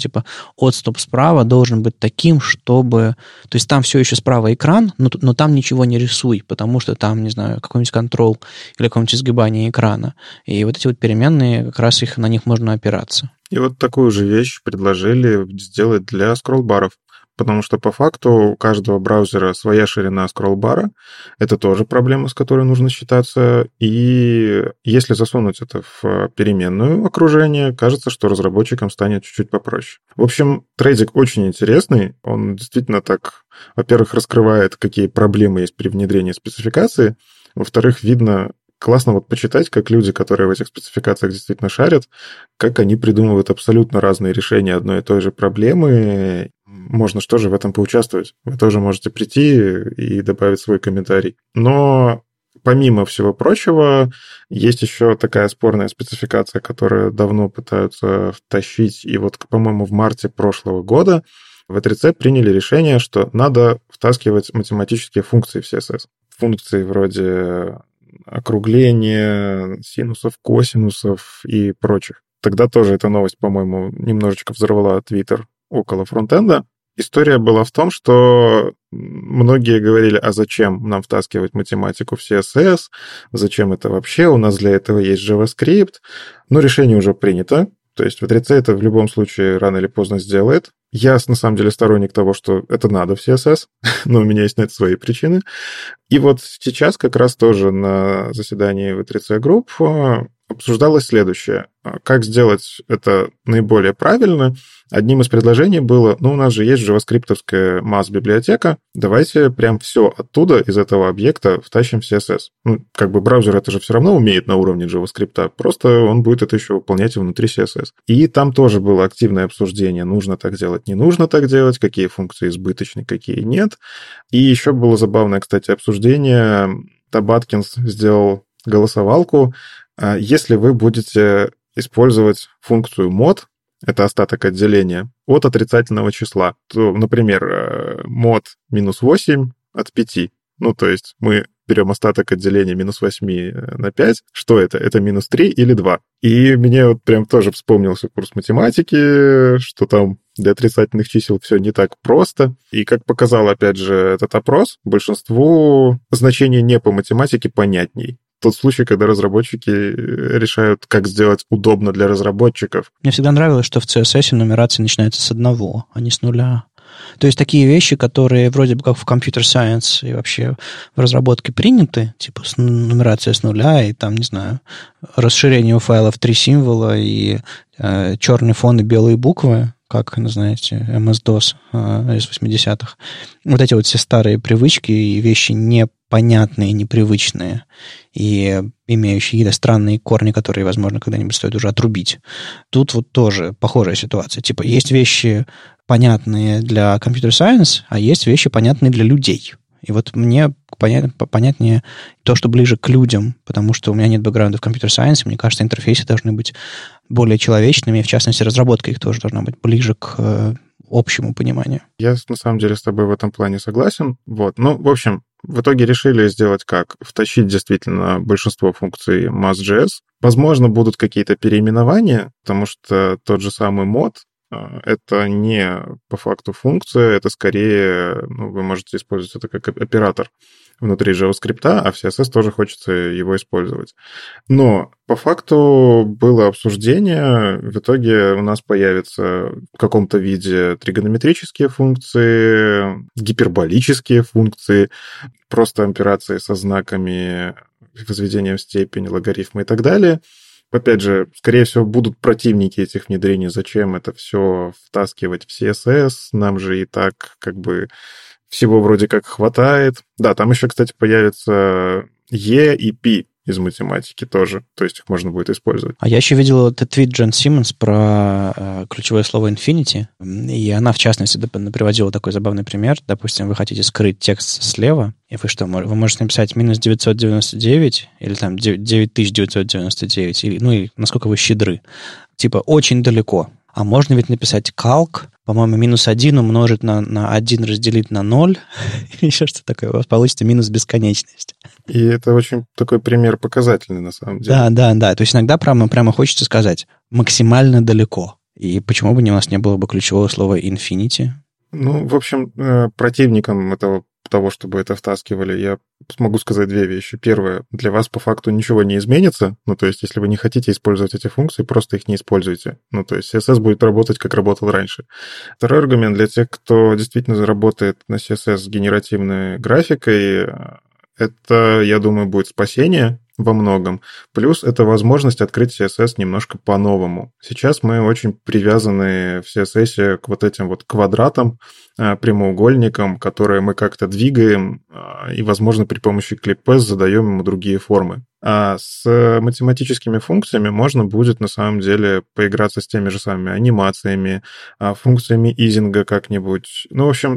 отступ справа должен быть таким, чтобы... То есть там все еще справа экран, но там ничего не рисуй, потому что там, не знаю, какой-нибудь контрол или какое-нибудь изгибание экрана. И эти переменные, как раз на них можно опираться. И такую же вещь предложили сделать для скролл-баров. Потому что по факту у каждого браузера своя ширина скролл-бара. Это тоже проблема, с которой нужно считаться. И если засунуть это в переменную окружение, кажется, что разработчикам станет чуть-чуть попроще. В общем, трейдик очень интересный. Он действительно так, во-первых, раскрывает, какие проблемы есть при внедрении спецификации. Во-вторых, видно... Классно почитать, как люди, которые в этих спецификациях действительно шарят, как они придумывают абсолютно разные решения одной и той же проблемы. Можно же тоже в этом поучаствовать. Вы тоже можете прийти и добавить свой комментарий. Но помимо всего прочего, есть еще такая спорная спецификация, которую давно пытаются втащить. И по-моему, в марте прошлого года в W3C приняли решение, что надо втаскивать математические функции в CSS. Функции вроде... округление, синусов, косинусов и прочих. Тогда тоже эта новость, по-моему, немножечко взорвала Твиттер около фронтенда. История была в том, что многие говорили, а зачем нам втаскивать математику в CSS, зачем это вообще, у нас для этого есть JavaScript. Но решение уже принято, то есть W3C это в любом случае рано или поздно сделает. Я, на самом деле, сторонник того, что это надо в CSS, но у меня есть на это свои причины. И сейчас как раз тоже на заседании W3C Group обсуждалось следующее. Как сделать это наиболее правильно? Одним из предложений было, у нас же есть JavaScript-овская масс-библиотека, давайте прям все оттуда, из этого объекта, втащим в CSS. Браузер это же все равно умеет на уровне JavaScript, просто он будет это еще выполнять внутри CSS. И там тоже было активное обсуждение, нужно так делать, не нужно так делать, какие функции избыточны, какие нет. И еще было забавное, кстати, обсуждение. Табаткинс сделал голосовалку. Если вы будете использовать функцию mod, это остаток отделения, от отрицательного числа, то, например, mod минус 8 от 5. То есть мы берем остаток отделения минус 8 на 5. Что это? Это минус 3 или 2. И мне прям тоже вспомнился курс математики, что там для отрицательных чисел все не так просто. И, как показал, опять же, этот опрос, большинству значения не по математике понятней. Тот случай, когда разработчики решают, как сделать удобно для разработчиков. Мне всегда нравилось, что в CSS нумерация начинается с 1, а не с 0. То есть такие вещи, которые вроде бы как в компьютер-сайенс и вообще в разработке приняты, типа нумерация с 0 и там, не знаю, расширение у файлов 3 символа и черный фон и белые буквы, как, знаете, MS-DOS из 80-х. Эти все старые привычки и вещи непонятные, непривычные и имеющие какие-то странные корни, которые, возможно, когда-нибудь стоит уже отрубить. Тут тоже похожая ситуация. Есть вещи понятные для компьютер-сайенс, а есть вещи понятные для людей. И мне понятнее то, что ближе к людям, потому что у меня нет бэкграунда в компьютер-сайенсе, мне кажется, интерфейсы должны быть более человечными, и, в частности, разработка их тоже должна быть ближе к общему пониманию. Я, на самом деле, с тобой в этом плане согласен. В итоге решили сделать как? Втащить действительно большинство функций mass.js. Возможно, будут какие-то переименования, потому что тот же самый mod, это не по факту функция, это скорее, вы можете использовать это как оператор внутри JavaScript, а в CSS тоже хочется его использовать. Но по факту было обсуждение, в итоге у нас появятся в каком-то виде тригонометрические функции, гиперболические функции, просто операции со знаками, возведением в степень, логарифмы и так далее. Опять же, скорее всего, будут противники этих внедрений. Зачем это все втаскивать в CSS? Нам же и так всего вроде как хватает. Да, там еще, кстати, появятся E и P из математики тоже. То есть их можно будет использовать. А я еще видел этот твит Джен Симмонс про ключевое слово infinity. И она, в частности, приводила такой забавный пример. Допустим, вы хотите скрыть текст слева, и вы можете написать минус 999 или там 9999, или насколько вы щедры. Очень далеко. А можно ведь написать calc, по-моему, минус 1 умножить на 1 разделить на 0, или еще что-то такое, у вас получится минус бесконечность. И это очень такой пример показательный, на самом деле. Да. То есть иногда прямо хочется сказать максимально далеко. И почему бы у нас не было бы ключевого слова infinity? Противникам того, чтобы это втаскивали, я могу сказать две вещи. Первое, для вас по факту ничего не изменится, то есть если вы не хотите использовать эти функции, просто их не используйте. То есть CSS будет работать, как работал раньше. Второй аргумент для тех, кто действительно заработает на CSS с генеративной графикой, это, я думаю, будет спасение во многом. Плюс это возможность открыть CSS немножко по-новому. Сейчас мы очень привязаны в CSS к этим квадратам, прямоугольникам, которые мы как-то двигаем и, возможно, при помощи клиппес задаем ему другие формы. А с математическими функциями можно будет, на самом деле, поиграться с теми же самыми анимациями, функциями изинга как-нибудь.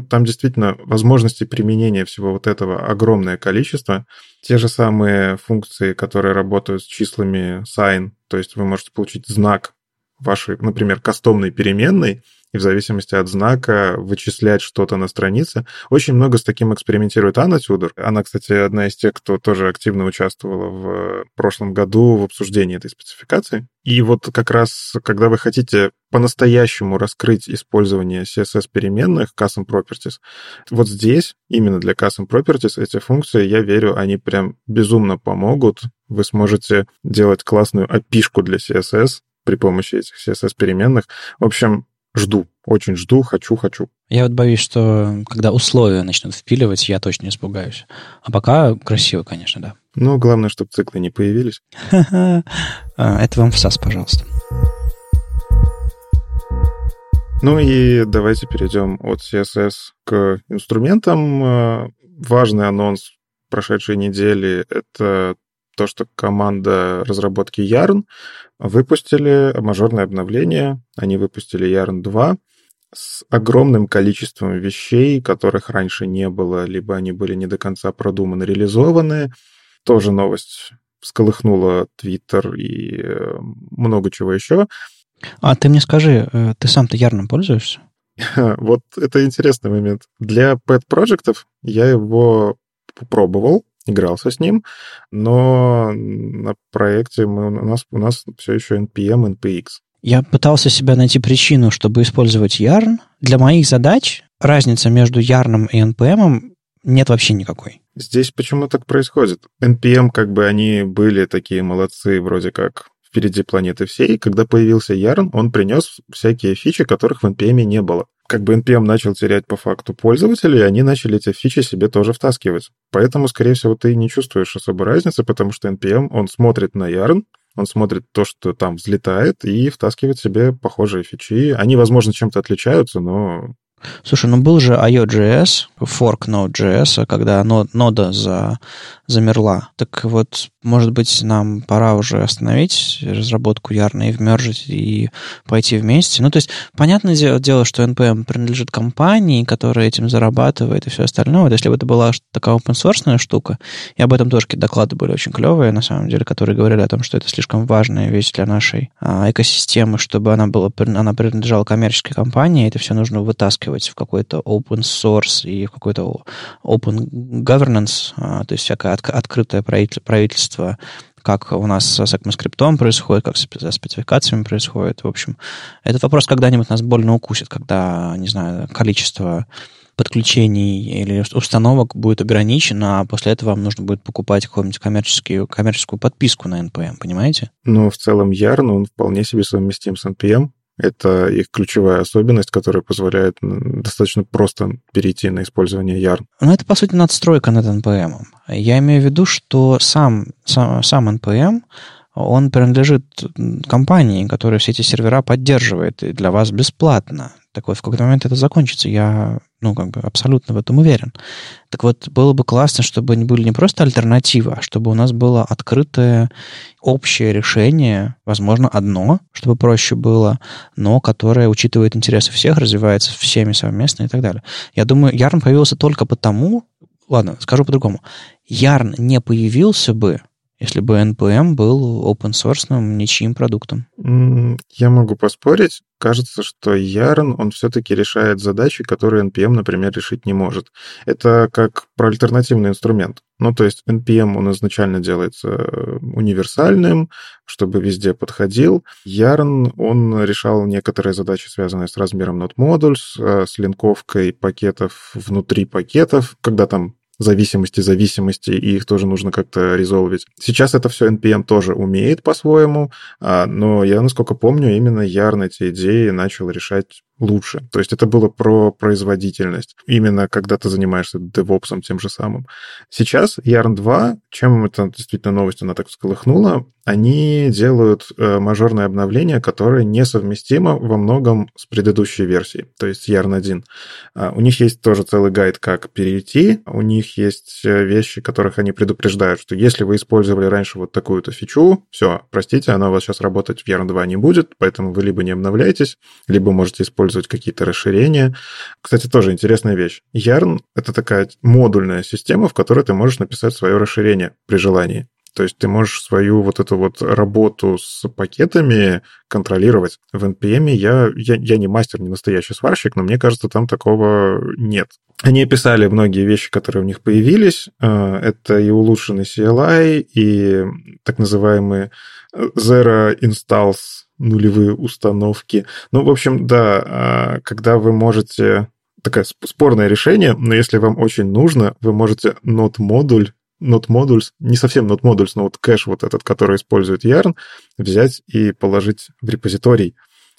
Там действительно возможности применения всего этого огромное количество. Те же самые функции, которые работают с числами sign, то есть вы можете получить знак вашей, например, кастомной переменной, и в зависимости от знака вычислять что-то на странице. Очень много с таким экспериментирует Анна Тюдор. Она, кстати, одна из тех, кто тоже активно участвовала в прошлом году в обсуждении этой спецификации. И как раз, когда вы хотите по-настоящему раскрыть использование CSS-переменных, custom properties, здесь, именно для custom properties, эти функции, я верю, они прям безумно помогут. Вы сможете делать классную API-шку для CSS при помощи этих CSS-переменных. В общем, жду, очень жду, хочу. Я боюсь, что когда условия начнут впиливать, я точно испугаюсь. А пока красиво, конечно, да. Но главное, чтобы циклы не появились. Это вам в САС, пожалуйста. Ну и давайте перейдем от CSS к инструментам. Важный анонс прошедшей недели — это то, что команда разработки Yarn выпустили мажорное обновление. Они выпустили Yarn 2 с огромным количеством вещей, которых раньше не было, либо они были не до конца продуманы, реализованы. Тоже новость всколыхнула Твиттер и много чего еще. А ты мне скажи, ты сам-то Ярном пользуешься? Вот это интересный момент. Для pet-проектов я его попробовал, игрался с ним, но на проекте у нас все еще NPM, NPX. Я пытался себя найти причину, чтобы использовать Yarn. Для моих задач разница между Yarn и NPM нет вообще никакой. Здесь почему так происходит? NPM, как бы они были такие молодцы, вроде как впереди планеты всей. Когда появился Yarn, он принес всякие фичи, которых в NPM не было. Как бы NPM начал терять по факту пользователей, и они начали эти фичи себе тоже втаскивать. Поэтому, скорее всего, ты не чувствуешь особой разницы, потому что NPM, он смотрит на Yarn, он смотрит то, что там взлетает, и втаскивает себе похожие фичи. Они, возможно, чем-то отличаются, но... Слушай, ну был же IE.js, форк Node.js, когда нода замерла. Так вот, может быть, нам пора уже остановить разработку Yarn и вмержить, и пойти вместе. Ну, то есть, понятное дело, что NPM принадлежит компании, которая этим зарабатывает и все остальное. Вот если бы это была такая open-source штука, и об этом тоже какие-то доклады были очень клевые, на самом деле, которые говорили о том, что это слишком важная вещь для нашей экосистемы, чтобы она принадлежала коммерческой компании, и это все нужно вытаскивать в какой-то open source и в какой-то open governance, то есть всякое открытое правительство, как у нас с ECMAScript происходит, как со спецификациями происходит. В общем, этот вопрос когда-нибудь нас больно укусит, когда, не знаю, количество подключений или установок будет ограничено, а после этого вам нужно будет покупать какую-нибудь коммерческую подписку на NPM, понимаете? Ну, в целом Yarn, он вполне себе совместим с NPM. Это их ключевая особенность, которая позволяет достаточно просто перейти на использование Yarn. Ну, это, по сути, надстройка над NPM. Я имею в виду, что сам NPM, он принадлежит компании, которая все эти сервера поддерживает и для вас бесплатно. Так вот, в какой-то момент это закончится. Я, абсолютно в этом уверен. Так вот, было бы классно, чтобы они были не просто альтернатива, а чтобы у нас было открытое общее решение, возможно, одно, чтобы проще было, но которое учитывает интересы всех, развивается всеми совместно и так далее. Я думаю, Yarn появился только потому... Ладно, скажу по-другому. Yarn не появился бы, если бы NPM был open-source-ным ничьим продуктом. Я могу поспорить. Кажется, что Yarn, он все-таки решает задачи, которые NPM, например, решить не может. Это как про альтернативный инструмент. Ну, то есть NPM, он изначально делается универсальным, чтобы везде подходил. Yarn, он решал некоторые задачи, связанные с размером node-modules, с линковкой пакетов внутри пакетов, когда там зависимости, и их тоже нужно как-то резолвить. Сейчас это все NPM тоже умеет по-своему, но я, насколько помню, именно Yarn эти идеи начал решать лучше. То есть это было про производительность. Именно когда ты занимаешься DevOps'ом тем же самым. Сейчас Yarn 2, чем это действительно новость, она так всколыхнула, они делают мажорное обновление, которое несовместимо во многом с предыдущей версией, то есть Yarn 1. У них есть тоже целый гайд, как перейти. У них есть вещи, которых они предупреждают, что если вы использовали раньше вот такую-то фичу, все, простите, она у вас сейчас работать в Yarn 2 не будет, поэтому вы либо не обновляетесь, либо можете использовать какие-то расширения. Кстати, тоже интересная вещь. Yarn — это такая модульная система, в которой ты можешь написать свое расширение при желании. То есть ты можешь свою вот эту вот работу с пакетами контролировать. В NPM я не мастер, не настоящий сварщик, но мне кажется, там такого нет. Они описали многие вещи, которые у них появились. Это и улучшенный CLI, и так называемые Zero Installs, нулевые установки. Ну, в общем, да, когда вы можете... Такое спорное решение, но если вам очень нужно, вы можете node modules, не совсем node modules, но вот кэш вот этот, который использует Yarn, взять и положить в репозиторий.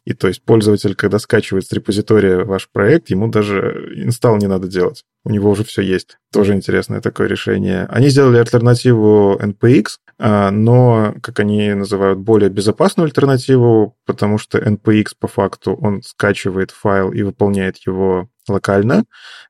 И то есть пользователь, когда скачивает с репозитория ваш проект, ему даже инсталл не надо делать. У него уже все есть. Тоже интересное такое решение. Они сделали альтернативу NPX, но, как они называют, более безопасную альтернативу, потому что NPX, по факту, он скачивает файл и выполняет его локально.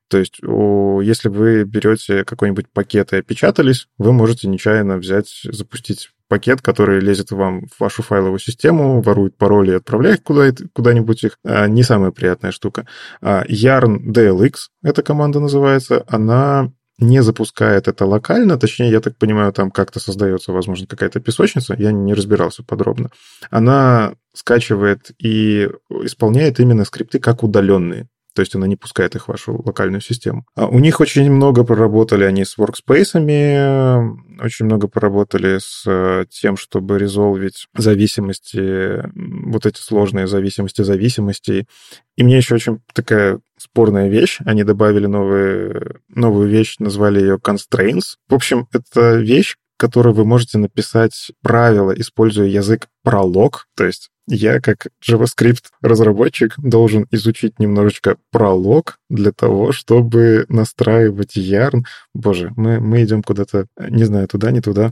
То есть если вы берете какой-нибудь пакет и опечатались, вы можете нечаянно запустить пакет, который лезет вам в вашу файловую систему, ворует пароли и отправляет куда-нибудь их. Не самая приятная штука. Yarn DLX, эта команда называется, она не запускает это локально, точнее, я так понимаю, там как-то создается, возможно, какая-то песочница, я не разбирался подробно. Она скачивает и исполняет именно скрипты как удаленные. То есть она не пускает их в вашу локальную систему. У них очень много проработали они с воркспейсами, очень много проработали с тем, чтобы резолвить зависимости, вот эти сложные зависимости. И мне еще очень такая спорная вещь. Они добавили новую вещь, назвали ее constraints. В общем, это вещь, которой вы можете написать правила, используя язык пролог, то есть я, как JavaScript-разработчик, должен изучить немножечко пролог для того, чтобы настраивать Yarn. Боже, мы идем куда-то, не знаю, туда, не туда.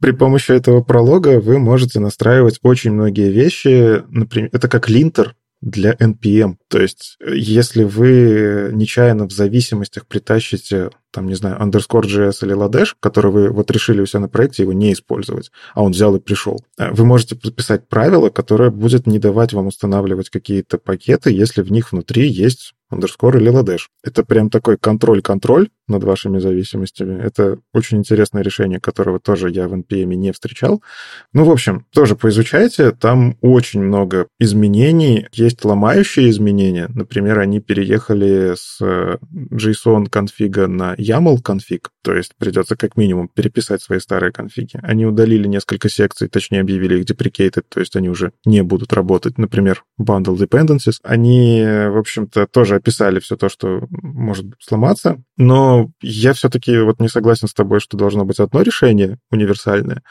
При помощи этого пролога вы можете настраивать очень многие вещи. Например, это как линтер для NPM. То есть если вы нечаянно в зависимостях притащите, там, не знаю, underscore.js или Ladesh, который вы вот решили у себя на проекте его не использовать, а он взял и пришел, вы можете подписать правило, которое будет не давать вам устанавливать какие-то пакеты, если в них внутри есть underscore или Ladesh. Это прям такой контроль над вашими зависимостями. Это очень интересное решение, которого тоже я в NPM не встречал. Ну, в общем, тоже поизучайте. Там очень много изменений. Есть ломающие изменения. Например, они переехали с JSON конфига на YAML конфиг, то есть придется как минимум переписать свои старые конфиги. Они удалили несколько секций, точнее объявили их deprecated, то есть они уже не будут работать. Например, bundle dependencies. Они, в общем-то, тоже описали все то, что может сломаться, но я все-таки вот не согласен с тобой, что должно быть одно решение универсальное.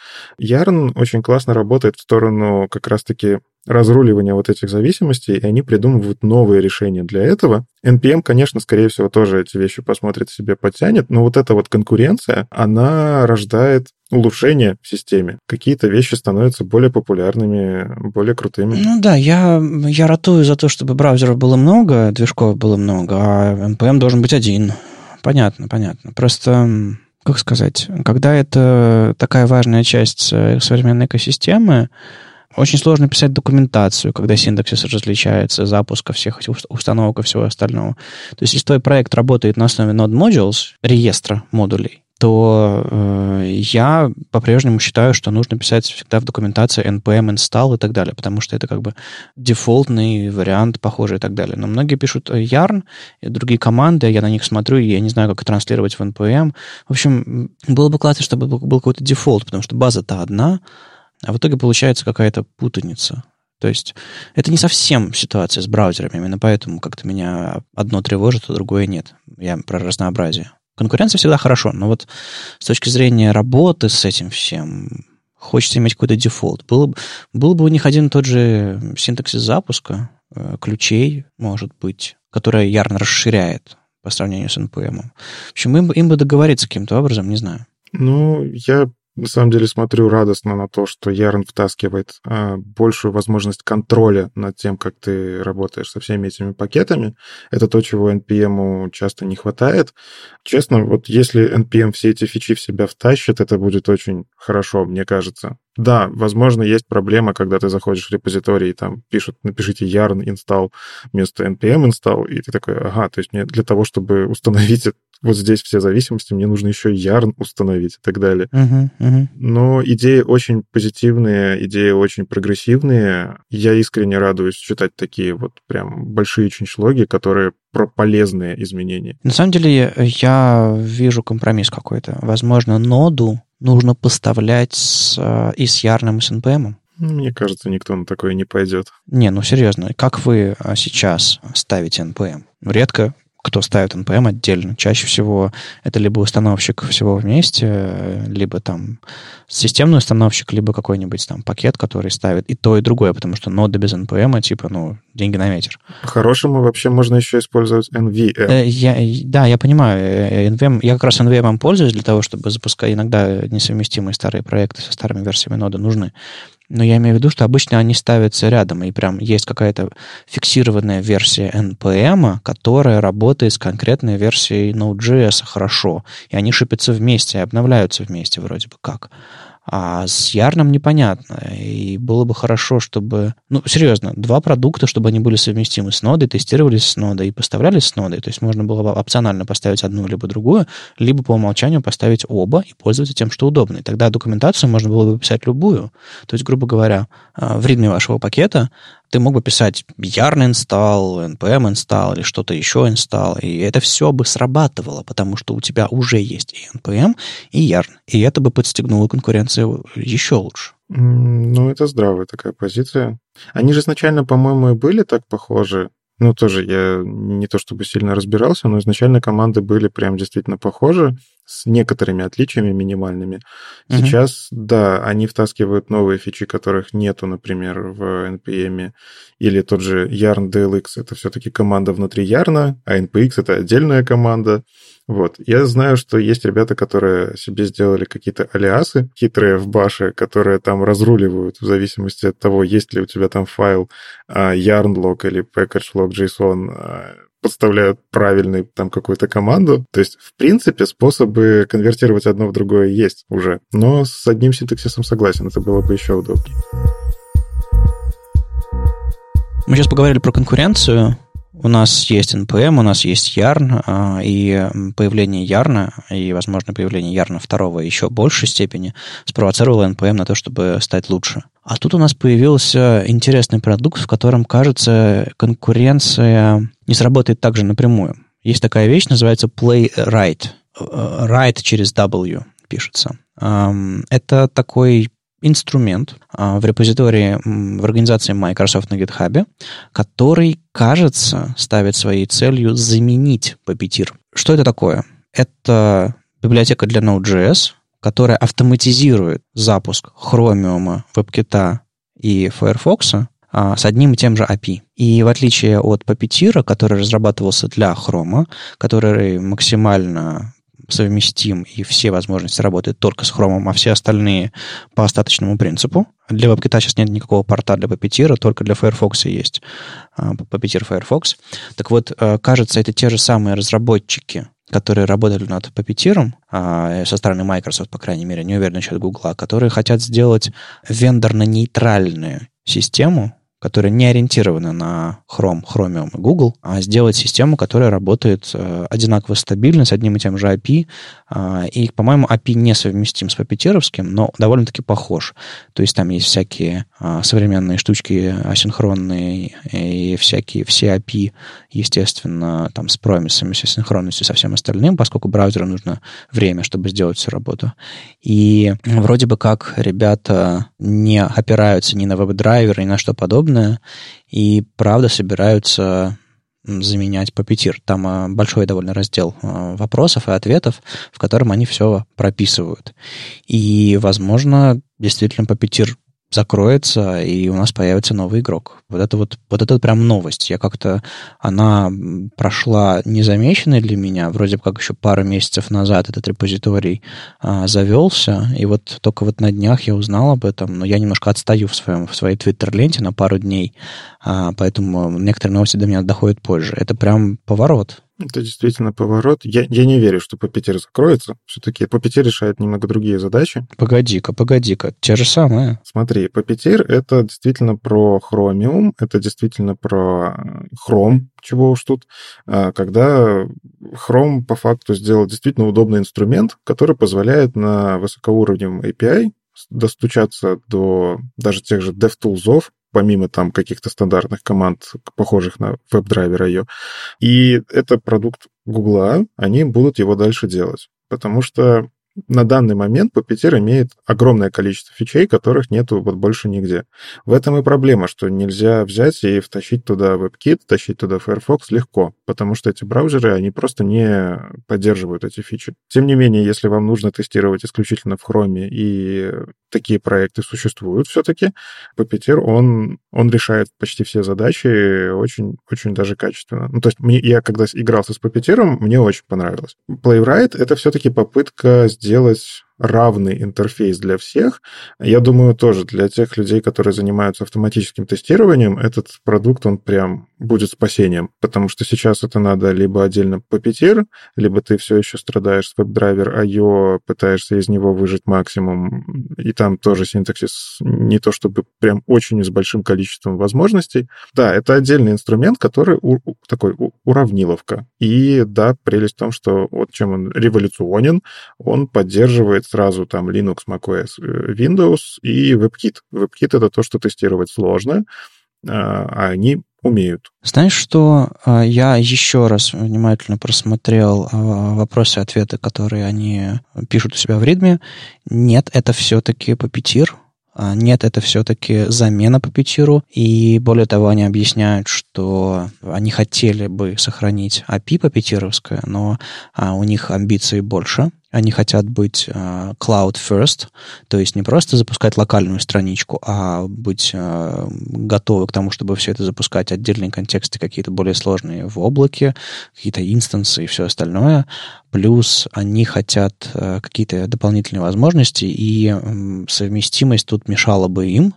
Yarn очень классно работает в сторону как раз-таки разруливания вот этих зависимостей, и они придумывают новые решения для этого. NPM, конечно, скорее всего, тоже эти вещи посмотрит, себе подтянет, но вот эта вот конкуренция, она рождает улучшение в системе. Какие-то вещи становятся более популярными, более крутыми. Ну да, я ратую за то, чтобы браузеров было много, движков было много, а NPM должен быть один. Понятно. Просто, как сказать, когда это такая важная часть современной экосистемы, очень сложно писать документацию, когда синтаксис различается, запуска всех этих установок и всего остального. То есть, если твой проект работает на основе node modules, реестра модулей, то я по-прежнему считаю, что нужно писать всегда в документации npm install и так далее, потому что это как бы дефолтный вариант, похожий и так далее. Но многие пишут yarn, и другие команды, я на них смотрю, и я не знаю, как транслировать в npm. В общем, было бы классно, чтобы был какой-то дефолт, потому что база-то одна, а в итоге получается какая-то путаница. То есть это не совсем ситуация с браузерами, именно поэтому как-то меня одно тревожит, а другое нет. Я про разнообразие. Конкуренция всегда хорошо, но вот с точки зрения работы с этим всем хочется иметь какой-то дефолт. Был бы у них один и тот же синтаксис запуска, ключей, может быть, которые Yarn расширяет по сравнению с NPM. В общем, им бы договориться каким-то образом, не знаю. Ну, я на самом деле смотрю радостно на то, что Yarn втаскивает большую возможность контроля над тем, как ты работаешь со всеми этими пакетами. Это то, чего NPM часто не хватает. Честно, вот если NPM все эти фичи в себя втащит, это будет очень хорошо, мне кажется. Да, возможно, есть проблема, когда ты заходишь в репозиторий, и там пишут, напишите yarn install вместо npm install, и ты такой, ага, то есть мне для того, чтобы установить вот здесь все зависимости, мне нужно еще yarn установить и так далее. Но идеи очень позитивные, идеи очень прогрессивные. Я искренне радуюсь читать такие вот прям большие чинчлоги, которые про полезные изменения. На самом деле я вижу компромисс какой-то. Возможно, ноду нужно поставлять и с Yarn, и с NPM. Мне кажется, никто на такое не пойдет. Не, ну серьезно, как вы сейчас ставите NPM? Редко кто ставит NPM отдельно. Чаще всего это либо установщик всего вместе, либо там системный установщик, либо какой-нибудь там пакет, который ставит и то, и другое, потому что нода без NPM, типа, ну, деньги на ветер. По-хорошему вообще можно еще использовать NVM. Я понимаю. NVM, я как раз NVM пользуюсь для того, чтобы запускать. Иногда несовместимые старые проекты со старыми версиями ноды нужны. Но я имею в виду, что обычно они ставятся рядом, и прям есть какая-то фиксированная версия NPM, которая работает с конкретной версией Node.js хорошо, и они шипятся вместе, обновляются вместе вроде бы как. А с Ярном непонятно, и было бы хорошо, чтобы... Ну, серьезно, два продукта, чтобы они были совместимы с нодой, тестировались с нодой и поставлялись с нодой. То есть можно было бы опционально поставить одну либо другую, либо по умолчанию поставить оба и пользоваться тем, что удобно. И тогда документацию можно было бы писать любую. То есть, грубо говоря, в ридме вашего пакета ты мог бы писать Yarn install, npm install или что-то еще install, и это все бы срабатывало, потому что у тебя уже есть и npm, и Yarn, и это бы подстегнуло конкуренцию еще лучше. Ну, это здравая такая позиция. Они же изначально, по-моему, и были так похожи. Ну, тоже я не то чтобы сильно разбирался, но изначально команды были прям действительно похожи, с некоторыми отличиями минимальными. Uh-huh. Сейчас, да, они втаскивают новые фичи, которых нету, например, в NPM. Или тот же Yarn DLX — это все-таки команда внутри Yarn, а NPX — это отдельная команда. Вот. Я знаю, что есть ребята, которые себе сделали какие-то алиасы хитрые в баше, которые там разруливают в зависимости от того, есть ли у тебя там файл yarn.log или package.log.json, подставляют правильную там какую-то команду. То есть, в принципе, способы конвертировать одно в другое есть уже. Но с одним синтаксисом согласен, это было бы еще удобнее. Мы сейчас поговорили про конкуренцию. У нас есть NPM, у нас есть Yarn, и появление Yarn, и, возможно, появление Yarn второго еще большей степени спровоцировало NPM на то, чтобы стать лучше. А тут у нас появился интересный продукт, в котором, кажется, конкуренция не сработает так же напрямую. Есть такая вещь, называется Playwright. Write через W пишется. Это такой инструмент в репозитории, в организации Microsoft на GitHub, который, кажется, ставит своей целью заменить Puppeteer. Что это такое? Это библиотека для Node.js, которая автоматизирует запуск Chromium, WebKit и Firefox с одним и тем же API. И в отличие от Puppeteer, который разрабатывался для Chrome, который максимально совместим, и все возможности работают только с Chrome, а все остальные по остаточному принципу. Для WebKit сейчас нет никакого порта для Puppeteer, только для Firefox есть Puppeteer Firefox. Так вот, кажется, это те же самые разработчики, которые работали над Puppeteer, со стороны Microsoft, по крайней мере, не уверен насчет Google, которые хотят сделать вендорно-нейтральную систему, которая не ориентирована на Chrome, Chromium и Google, а сделать систему, которая работает одинаково стабильно, с одним и тем же API. И, по-моему, API не совместим с папетеровским, но довольно-таки похож. То есть там есть всякие современные штучки асинхронные и всякие все API, естественно, там с промисами, с синхронностью, со всем остальным, поскольку браузеру нужно время, чтобы сделать всю работу. И вроде бы как ребята не опираются ни на веб-драйвер, ни на что подобное, и правда собираются заменять Puppeteer. Там большой довольно раздел вопросов и ответов, в котором они все прописывают. И, возможно, действительно Puppeteer закроется, и у нас появится новый игрок. Вот это прям новость. Я как-то... Она прошла незамеченной для меня. Вроде как еще пару месяцев назад этот репозиторий завелся, и вот только вот на днях я узнал об этом, но я немножко отстаю в своей Твиттер-ленте на пару дней, поэтому некоторые новости до меня доходят позже. Это прям поворот. Это действительно поворот. Я не верю, что Puppeteer закроется. Все-таки Puppeteer решает немного другие задачи. Погоди-ка. Те же самые. Смотри, Puppeteer — это действительно про Chromium, это действительно про Chrome, чего уж тут. Когда Chrome по факту сделал действительно удобный инструмент, который позволяет на высокоуровневом API достучаться до даже тех же DevTools-ов, помимо там каких-то стандартных команд, похожих на веб-драйвер IO. И это продукт Гугла, они будут его дальше делать. Потому что на данный момент Puppeteer имеет огромное количество фичей, которых нету вот больше нигде. В этом и проблема, что нельзя взять и втащить туда WebKit, втащить туда Firefox легко, потому что эти браузеры, они просто не поддерживают эти фичи. Тем не менее, если вам нужно тестировать исключительно в Chrome, и такие проекты существуют все-таки, Puppeteer, он решает почти все задачи очень, очень даже качественно. Ну, то есть я когда игрался с Puppeteer, мне очень понравилось. Playwright — это все-таки попытка сделать равный интерфейс для всех. Я думаю, тоже для тех людей, которые занимаются автоматическим тестированием, этот продукт, он прям будет спасением, потому что сейчас это надо либо отдельно Puppeteer, либо ты все еще страдаешь с WebDriver IO, пытаешься из него выжать максимум, и там тоже синтаксис не то чтобы прям очень с большим количеством возможностей. Да, это отдельный инструмент, который такой уравниловка. И да, прелесть в том, что вот чем он революционен, он поддерживает сразу там Linux, macOS, Windows и WebKit. WebKit — это то, что тестировать сложно, а они умеют. Знаешь, что я еще раз внимательно просмотрел вопросы и ответы, которые они пишут у себя в ридме. Нет, это все-таки Puppeteer. Нет, это все-таки замена Puppeteer. И более того, они объясняют, что они хотели бы сохранить API Puppeteer'овское, но у них амбиций больше. Они хотят быть cloud first, то есть не просто запускать локальную страничку, а быть готовы к тому, чтобы все это запускать, отдельные контексты какие-то более сложные в облаке, какие-то инстансы и все остальное. Плюс они хотят какие-то дополнительные возможности, и совместимость тут мешала бы им.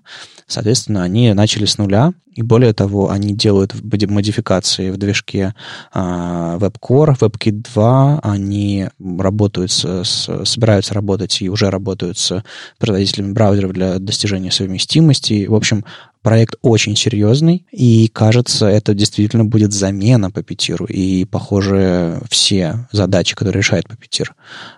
Соответственно, они начали с нуля, и более того, они делают модификации в движке WebCore, WebKit 2, они работают собираются работать и уже работают с производителями браузеров для достижения совместимости. В общем, проект очень серьезный, и, кажется, это действительно будет замена Puppeteer, и, похоже, все задачи, которые решает Puppeteer,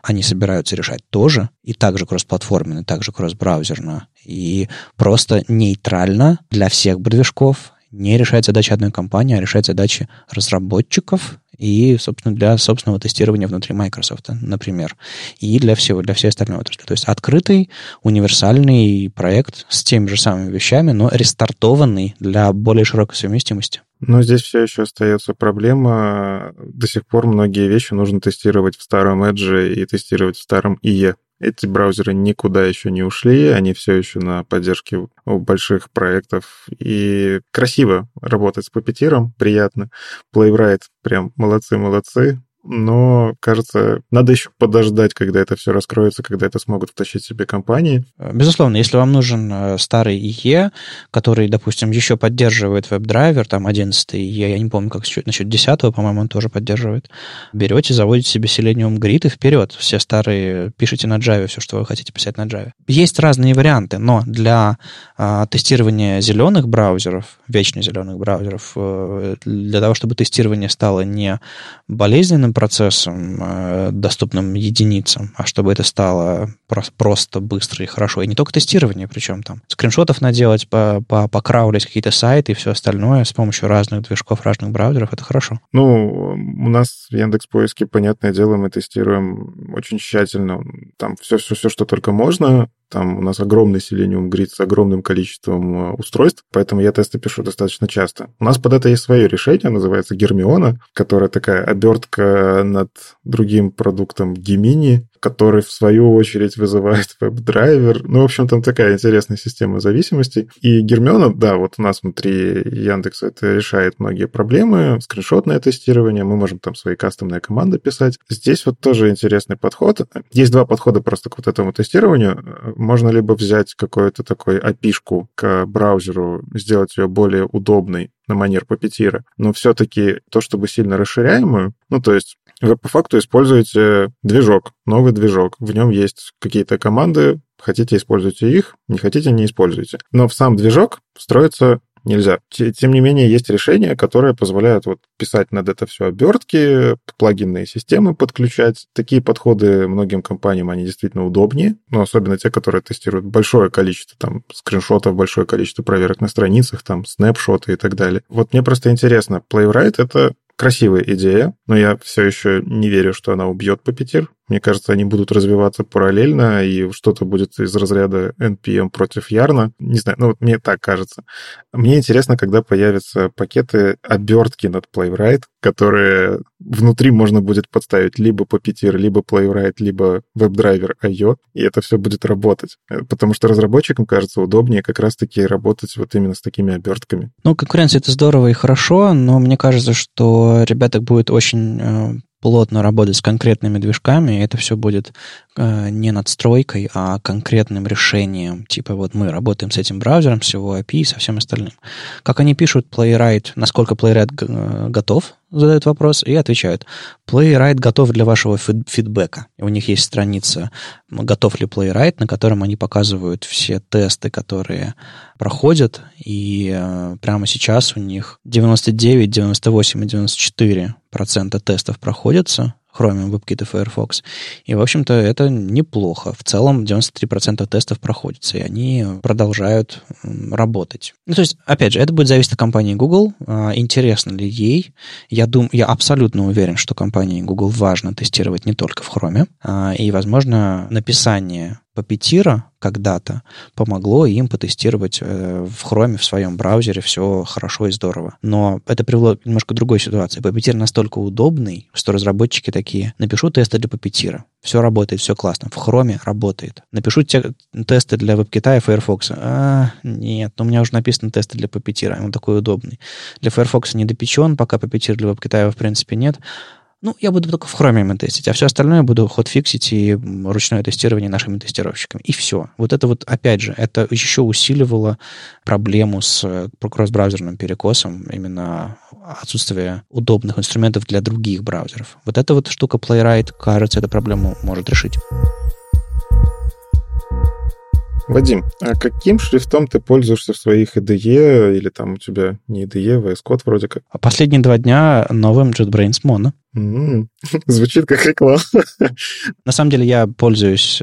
они собираются решать тоже, и также кроссплатформенно, и также кросс-браузерно, и просто нейтрально для всех движков не решает задачи одной компании, а решает задачи разработчиков и, собственно, для собственного тестирования внутри Microsoft, например, и для всей остальной отрасли. То есть открытый, универсальный проект с теми же самыми вещами, но рестартованный для более широкой совместимости. Но здесь все еще остается проблема. До сих пор многие вещи нужно тестировать в старом Edge и тестировать в старом IE. Эти браузеры никуда еще не ушли, они все еще на поддержке больших проектов. И красиво работать с Puppeteer, приятно. Playwright прям молодцы-молодцы. Но, кажется, надо еще подождать, когда это все раскроется, когда это смогут втащить себе компании. Безусловно, если вам нужен старый IE, который, допустим, еще поддерживает WebDriver, там 11-й IE, я не помню, как насчет 10-го, по-моему, он тоже поддерживает, берете, заводите себе Selenium Grid и вперед. Все старые, пишите на Java все, что вы хотите писать на Java. Есть разные варианты, но для тестирования зеленых браузеров, вечно зеленых браузеров, для того, чтобы тестирование стало не болезненным процессом, доступным единицам, а чтобы это стало просто, быстро и хорошо. И не только тестирование, причем там скриншотов наделать, покраулить какие-то сайты и все остальное с помощью разных движков, разных браузеров, это хорошо. Ну, у нас в Яндекс.Поиске, понятное дело, мы тестируем очень тщательно. Там все, что только можно. Там у нас огромный Selenium Grid с огромным количеством устройств, поэтому я тесты пишу достаточно часто. У нас под это есть свое решение, называется Гермиона, которая такая обертка над другим продуктом Gemini, который, в свою очередь, вызывает веб-драйвер. Ну, в общем, там такая интересная система зависимостей. И Гермиона, да, вот у нас внутри Яндекса это решает многие проблемы, скриншотное тестирование, мы можем там свои кастомные команды писать. Здесь вот тоже интересный подход. Есть два подхода просто к вот этому тестированию. Можно либо взять какую-то такую API-шку к браузеру, сделать ее более удобной на манер Puppeteer, но все-таки то, чтобы сильно расширяемую, ну, то есть вы по факту используете движок, новый движок. В нем есть какие-то команды, хотите — используйте их, не хотите — не используйте. Но в сам движок встроиться нельзя. Тем не менее, есть решения, которые позволяют вот писать над это все обертки, плагинные системы подключать. Такие подходы многим компаниям, они действительно удобнее, но особенно те, которые тестируют большое количество там скриншотов, большое количество проверок на страницах, там снэпшоты и так далее. Вот мне просто интересно, Playwright — это красивая идея, но я все еще не верю, что она убьет Puppeteer. Мне кажется, они будут развиваться параллельно, и что-то будет из разряда NPM против Yarn. Не знаю, ну вот мне так кажется. Мне интересно, когда появятся пакеты обертки над Playwright, которые внутри можно будет подставить либо Puppeteer, либо Playwright, либо WebDriver.io, и это все будет работать. Потому что разработчикам, кажется, удобнее как раз-таки работать вот именно с такими обертками. Ну, конкуренция — это здорово и хорошо, но мне кажется, что ребята будут очень плотно работать с конкретными движками, и это все будет не надстройкой, а конкретным решением. Типа вот мы работаем с этим браузером, с его API и со всем остальным. Как они пишут Playwright, насколько Playwright готов, задают вопрос и отвечают. Playwright готов для вашего фидбэка. У них есть страница «Готов ли Playwright», на котором они показывают все тесты, которые проходят, и прямо сейчас у них 99, 98 и 94% тестов проходятся, Chromium, WebKit и Firefox. И, в общем-то, это неплохо. В целом 93% тестов проходятся, и они продолжают работать. Ну, то есть, опять же, это будет зависеть от компании Google. Интересно ли ей? Я абсолютно уверен, что компании Google важно тестировать не только в Chrome. И, возможно, написание Puppeteer когда-то помогло им потестировать в Chrome, в своем браузере, все хорошо и здорово. Но это привело к немножко другой ситуации. Puppeteer настолько удобный, что разработчики такие: напишу тесты для Puppeteer, все работает, все классно, в Chrome работает. Напишу тесты для WebKit и Firefox. Нет, у меня уже написаны тесты для Puppeteer, он такой удобный. Для Firefox не допечен, пока Puppeteer для WebKit его в принципе нет. Ну, я буду только в Chrome им тестить, а все остальное буду ход-фиксить и ручное тестирование нашими тестировщиками. И все. Вот это вот, опять же, это еще усиливало проблему с кросс-браузерным перекосом, именно отсутствие удобных инструментов для других браузеров. Вот эта вот штука Playwright, кажется, эту проблему может решить. Вадим, а каким шрифтом ты пользуешься в своих IDE, или там у тебя не IDE, VS Code вроде как? Последние 2 дня новым JetBrains Mono. Звучит как реклама. На самом деле я пользуюсь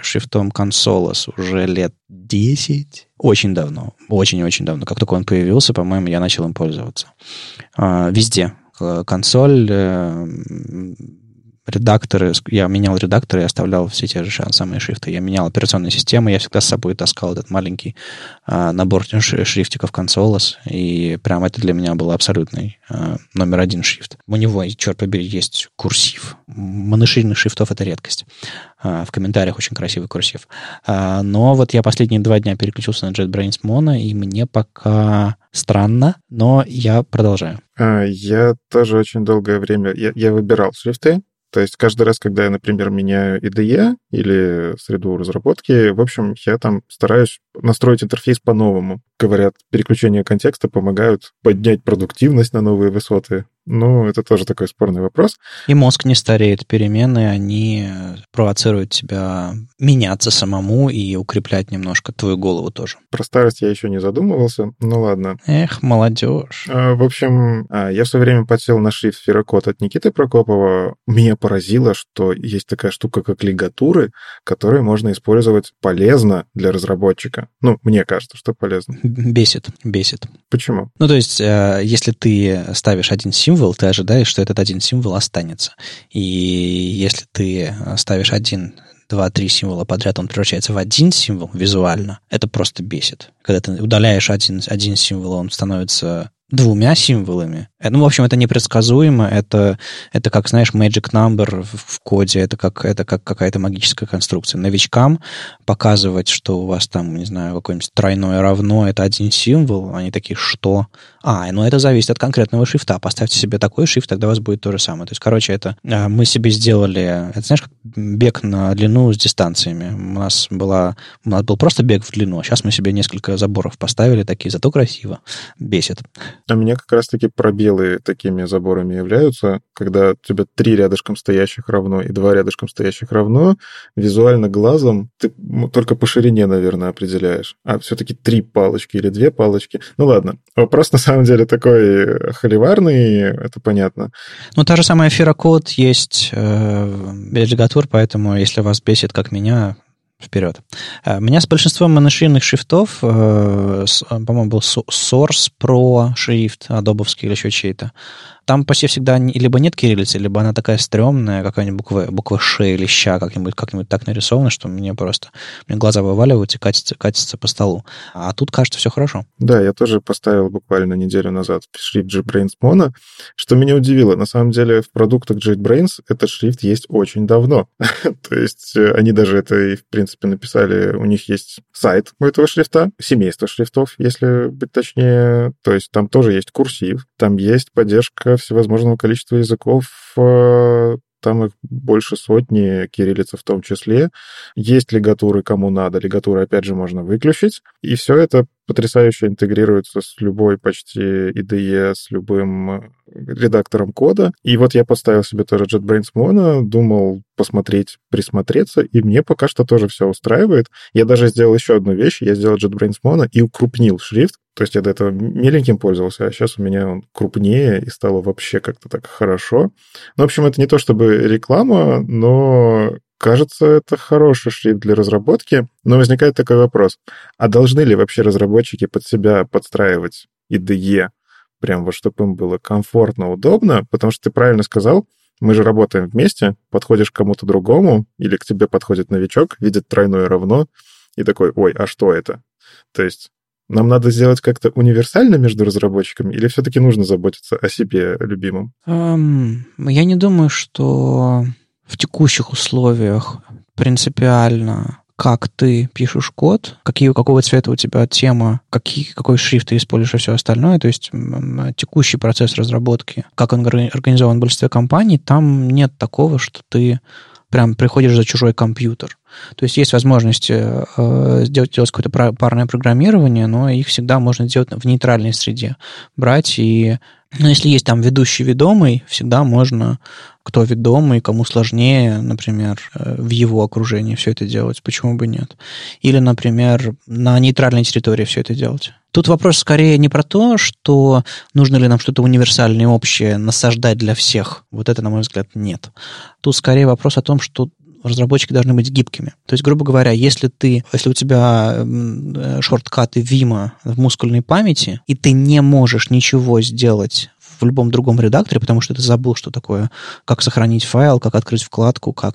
шрифтом Consolas уже лет 10. Очень давно, очень-очень давно. Как только он появился, по-моему, я начал им пользоваться. Везде. Консоль... Редакторы, я менял редакторы и оставлял все те же самые шрифты. Я менял операционные системы, я всегда с собой таскал этот маленький набор шрифтиков Consolas, и прям это для меня был абсолютный номер один шрифт. У него, черт побери, есть курсив. Моноширинных шрифтов — это редкость. В комментариях очень красивый курсив. Но вот я последние 2 дня переключился на JetBrains Mono, и мне пока странно, но я продолжаю. Я тоже очень долгое время... Я выбирал шрифты. То есть каждый раз, когда я, например, меняю IDE или среду разработки, в общем, я там стараюсь настроить интерфейс по-новому. Говорят, переключение контекста помогают поднять продуктивность на новые высоты. Ну, это тоже такой спорный вопрос. И мозг не стареет. Перемены, они провоцируют тебя меняться самому и укреплять немножко твою голову тоже. Про старость я еще не задумывался. Ну, ладно. Эх, молодежь. В общем, я все время подсел на шрифт Ферокод от Никиты Прокопова. Меня поразило, что есть такая штука, как лигатуры, которые можно использовать полезно для разработчика. Ну, мне кажется, что полезно. Бесит. Почему? Ну, то есть, если ты ставишь один символ, ты ожидаешь, что этот один символ останется. И если ты ставишь 1, 2, 3 символа подряд, он превращается в один символ визуально. Это просто бесит. Когда ты удаляешь один символ, он становится 2 символами. Ну, в общем, это непредсказуемо. Это как, знаешь, magic number в коде. Это как какая-то магическая конструкция. Новичкам показывать, что у вас там, не знаю, какое-нибудь тройное равно, это один символ. Они такие: что? Ну это зависит от конкретного шрифта. Поставьте себе такой шрифт, тогда у вас будет то же самое. То есть, короче, это мы себе сделали... Это, знаешь, как бег на длину с дистанциями. У нас был просто бег в длину. Сейчас мы себе несколько заборов поставили такие, зато красиво. Бесит. А меня как раз-таки пробелы такими заборами являются, когда у тебя 3 рядышком стоящих равно и 2 рядышком стоящих равно, визуально глазом ты только по ширине, наверное, определяешь. А все-таки 3 палочки или 2 палочки. Ну ладно, вопрос на самом деле такой холиварный, это понятно. Ну та же самая Ферокод есть без лигатур, поэтому если вас бесит, как меня... Вперед. У меня с большинством моноширинных шрифтов, по-моему, был Source Pro шрифт, адобовский или еще чей-то. Там почти всегда либо нет кириллицы, либо она такая стрёмная, какая-нибудь буква «ш» или «ща» как-нибудь так нарисована, что мне глаза вываливаются и катятся по столу. А тут, кажется, все хорошо. Да, я тоже поставил буквально неделю назад шрифт JetBrains Mono, что меня удивило. На самом деле в продуктах JetBrains этот шрифт есть очень давно. То есть они даже это, и в принципе, написали. У них есть сайт у этого шрифта, семейство шрифтов, если быть точнее. То есть там тоже есть курсив, там есть поддержка всевозможного количества языков, там их больше сотни, кириллица в том числе. Есть лигатуры, кому надо. Лигатуры, опять же, можно выключить. И все это потрясающе интегрируется с любой почти IDE, с любым редактором кода. И вот я поставил себе тоже JetBrains Mono, думал посмотреть, присмотреться, и мне пока что тоже все устраивает. Я даже сделал еще одну вещь. Я сделал JetBrains Mono и укрупнил шрифт. То есть я до этого меленьким пользовался, а сейчас у меня он крупнее, и стало вообще как-то так хорошо. Ну, в общем, это не то чтобы реклама, но кажется, это хороший шрифт для разработки. Но возникает такой вопрос. А должны ли вообще разработчики под себя подстраивать IDE, прям вот чтобы им было комфортно, удобно? Потому что ты правильно сказал, мы же работаем вместе, подходишь к кому-то другому, или к тебе подходит новичок, видит тройное равно, и такой: ой, а что это? То есть нам надо сделать как-то универсально между разработчиками, или все-таки нужно заботиться о себе любимом? Я не думаю, что в текущих условиях принципиально, как ты пишешь код, какого цвета у тебя тема, какой шрифт ты используешь и все остальное. То есть текущий процесс разработки, как он организован в большинстве компаний, там нет такого, что ты прям приходишь за чужой компьютер. То есть есть возможность делать какое-то парное программирование, но их всегда можно делать в нейтральной среде. Брать и... Но если есть там ведущий ведомый, всегда можно, кто ведомый, кому сложнее, например, в его окружении все это делать, почему бы нет. Или, например, на нейтральной территории все это делать. Тут вопрос скорее не про то, что нужно ли нам что-то универсальное и общее насаждать для всех. Вот это, на мой взгляд, нет. Тут скорее вопрос о том, что разработчики должны быть гибкими. То есть, грубо говоря, если у тебя шорткаты Vim в мускульной памяти, и ты не можешь ничего сделать в любом другом редакторе, потому что ты забыл, что такое, как сохранить файл, как открыть вкладку, как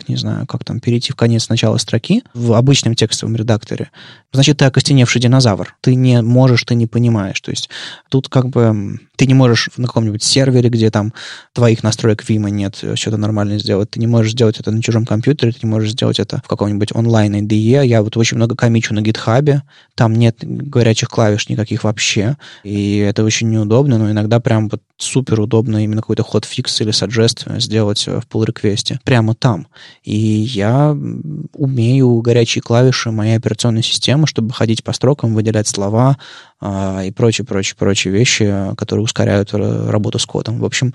там перейти в конец начала строки в обычном текстовом редакторе, значит, ты окостеневший динозавр. Ты не можешь, ты не понимаешь. То есть тут ты не можешь на каком-нибудь сервере, где там твоих настроек Vim нет, что-то нормально сделать. Ты не можешь сделать это на чужом компьютере, ты не можешь сделать это в каком-нибудь онлайн IDE. Я вот очень много комичу на гитхабе, там нет горячих клавиш никаких вообще, и это очень неудобно, но иногда прям вот супер удобно именно какой-то hotfix или suggest сделать в pull-реквесте прямо там. И я умею горячие клавиши моей операционной системы, чтобы ходить по строкам, выделять слова и прочие вещи, которые ускоряют работу с кодом. В общем,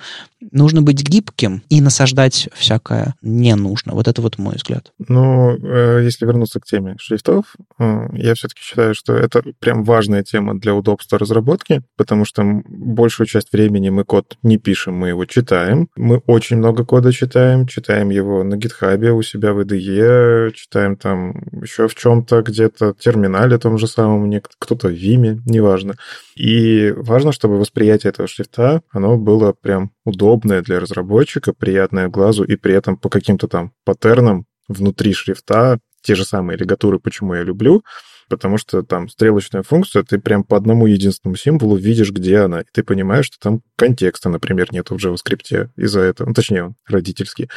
нужно быть гибким и насаждать всякое не нужно. Вот это вот мой взгляд. Ну, если вернуться к теме шрифтов, я все-таки считаю, что это прям важная тема для удобства разработки, потому что большую часть времени мы код не пишем, мы его читаем. Мы очень много кода читаем его на GitHub, у себя в IDE, читаем там еще в чем-то где-то, в терминале том же самом, кто-то в Vim, неважно. И важно, чтобы восприятие этого шрифта, оно было прям удобное для разработчика, приятное глазу, и при этом по каким-то там паттернам внутри шрифта, те же самые лигатуры, почему я люблю, потому что там стрелочная функция, ты прям по одному единственному символу видишь, где она, и ты понимаешь, что там контекста, например, нету в JavaScript из-за этого, ну, точнее, он родительский.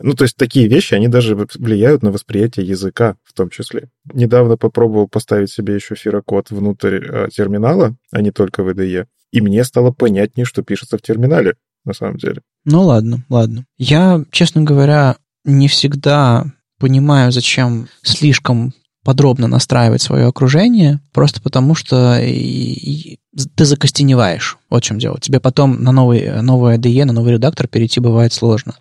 Ну, то есть такие вещи, они даже влияют на восприятие языка в том числе. Недавно попробовал поставить себе еще фирокод внутрь терминала, а не только в IDE, и мне стало понятнее, что пишется в терминале, на самом деле. Ну, ладно. Я, честно говоря, не всегда понимаю, зачем слишком подробно настраивать свое окружение, просто потому что ты закостеневаешь. Вот в чем дело. Тебе потом на новый IDE, на новый редактор перейти бывает сложно.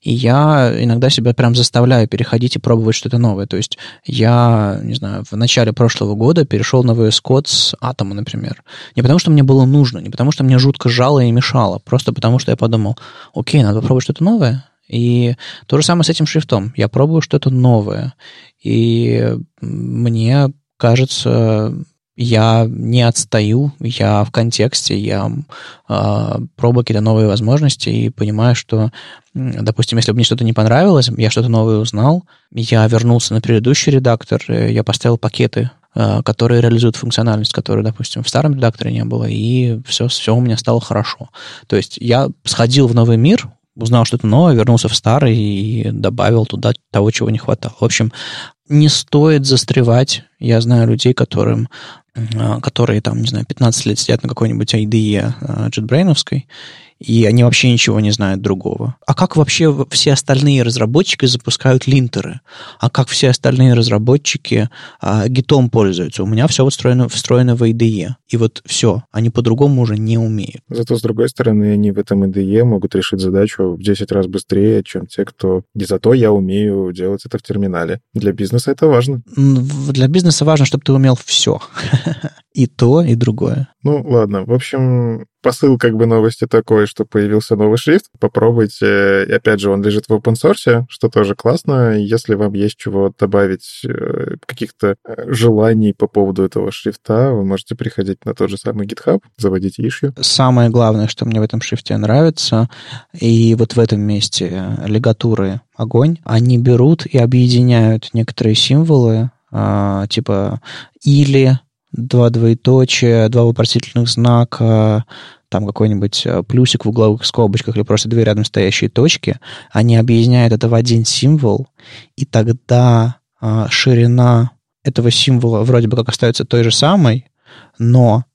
И я иногда себя прям заставляю переходить и пробовать что-то новое. То есть я, не знаю, в начале прошлого года перешел на VS Code с Atom, например. Не потому что мне было нужно, не потому что мне жутко жало и мешало, просто потому что я подумал: окей, надо попробовать что-то новое. И то же самое с этим шрифтом. Я пробую что-то новое. И мне кажется, Я не отстаю, я в контексте, я пробую какие-то новые возможности и понимаю, что, допустим, если бы мне что-то не понравилось, я что-то новое узнал, я вернулся на предыдущий редактор, я поставил пакеты, которые реализуют функциональность, которую, допустим, в старом редакторе не было, и все у меня стало хорошо. То есть я сходил в новый мир, узнал что-то новое, вернулся в старый и добавил туда того, чего не хватало. В общем, не стоит застревать. Я знаю людей, которые там, не знаю, 15 лет сидят на какой-нибудь IDE JetBrains-овской, и они вообще ничего не знают другого. А как вообще все остальные разработчики запускают линтеры? А как все остальные разработчики гитом пользуются? У меня все вот встроено в IDE. И вот все, они по-другому уже не умеют. Зато, с другой стороны, они в этом IDE могут решить задачу в 10 раз быстрее, чем те, кто... И зато я умею делать это в терминале. Для бизнеса это важно. Для бизнеса важно, чтобы ты умел все. И то, и другое. Ну, ладно. В общем, посыл как бы новости такой, что появился новый шрифт. Попробуйте. И опять же, он лежит в open source, что тоже классно. Если вам есть чего добавить, каких-то желаний по поводу этого шрифта, вы можете приходить на тот же самый GitHub, заводить issue. Самое главное, что мне в этом шрифте нравится, и вот в этом месте лигатуры огонь, они берут и объединяют некоторые символы, типа или... 2 двоеточия, 2 вопросительных знака, там какой-нибудь плюсик в угловых скобочках или просто 2 рядом стоящие точки, они объединяют это в один символ, и тогда ширина этого символа вроде бы как остается той же самой, но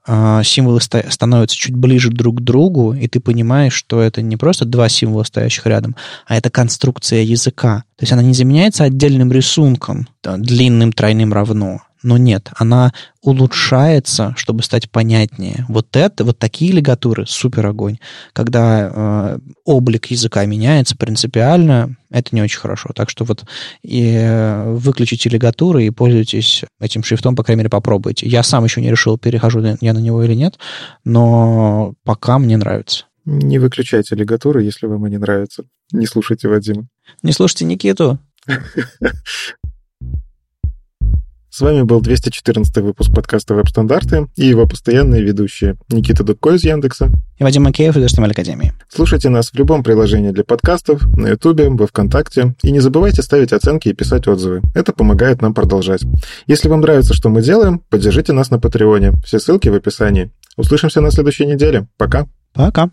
символы становятся чуть ближе друг к другу, и ты понимаешь, что это не просто 2 символа, стоящих рядом, а это конструкция языка. То есть она не заменяется отдельным рисунком, там, длинным тройным равно. Но нет, она улучшается, чтобы стать понятнее. Вот такие лигатуры, супер огонь. Когда облик языка меняется принципиально, это не очень хорошо. Так что вот и выключите лигатуры и пользуйтесь этим шрифтом, по крайней мере, попробуйте. Я сам еще не решил, перехожу я на него или нет, но пока мне нравится. Не выключайте лигатуры, если вам они нравятся. Не слушайте Вадима. Не слушайте Никиту. С вами был 214-й выпуск подкаста «Веб-стандарты» и его постоянные ведущие Никита Дубко из Яндекса и Вадим Макеев из HTML Академии. Слушайте нас в любом приложении для подкастов, на Ютубе, во Вконтакте. И не забывайте ставить оценки и писать отзывы. Это помогает нам продолжать. Если вам нравится, что мы делаем, поддержите нас на Патреоне. Все ссылки в описании. Услышимся на следующей неделе. Пока. Пока.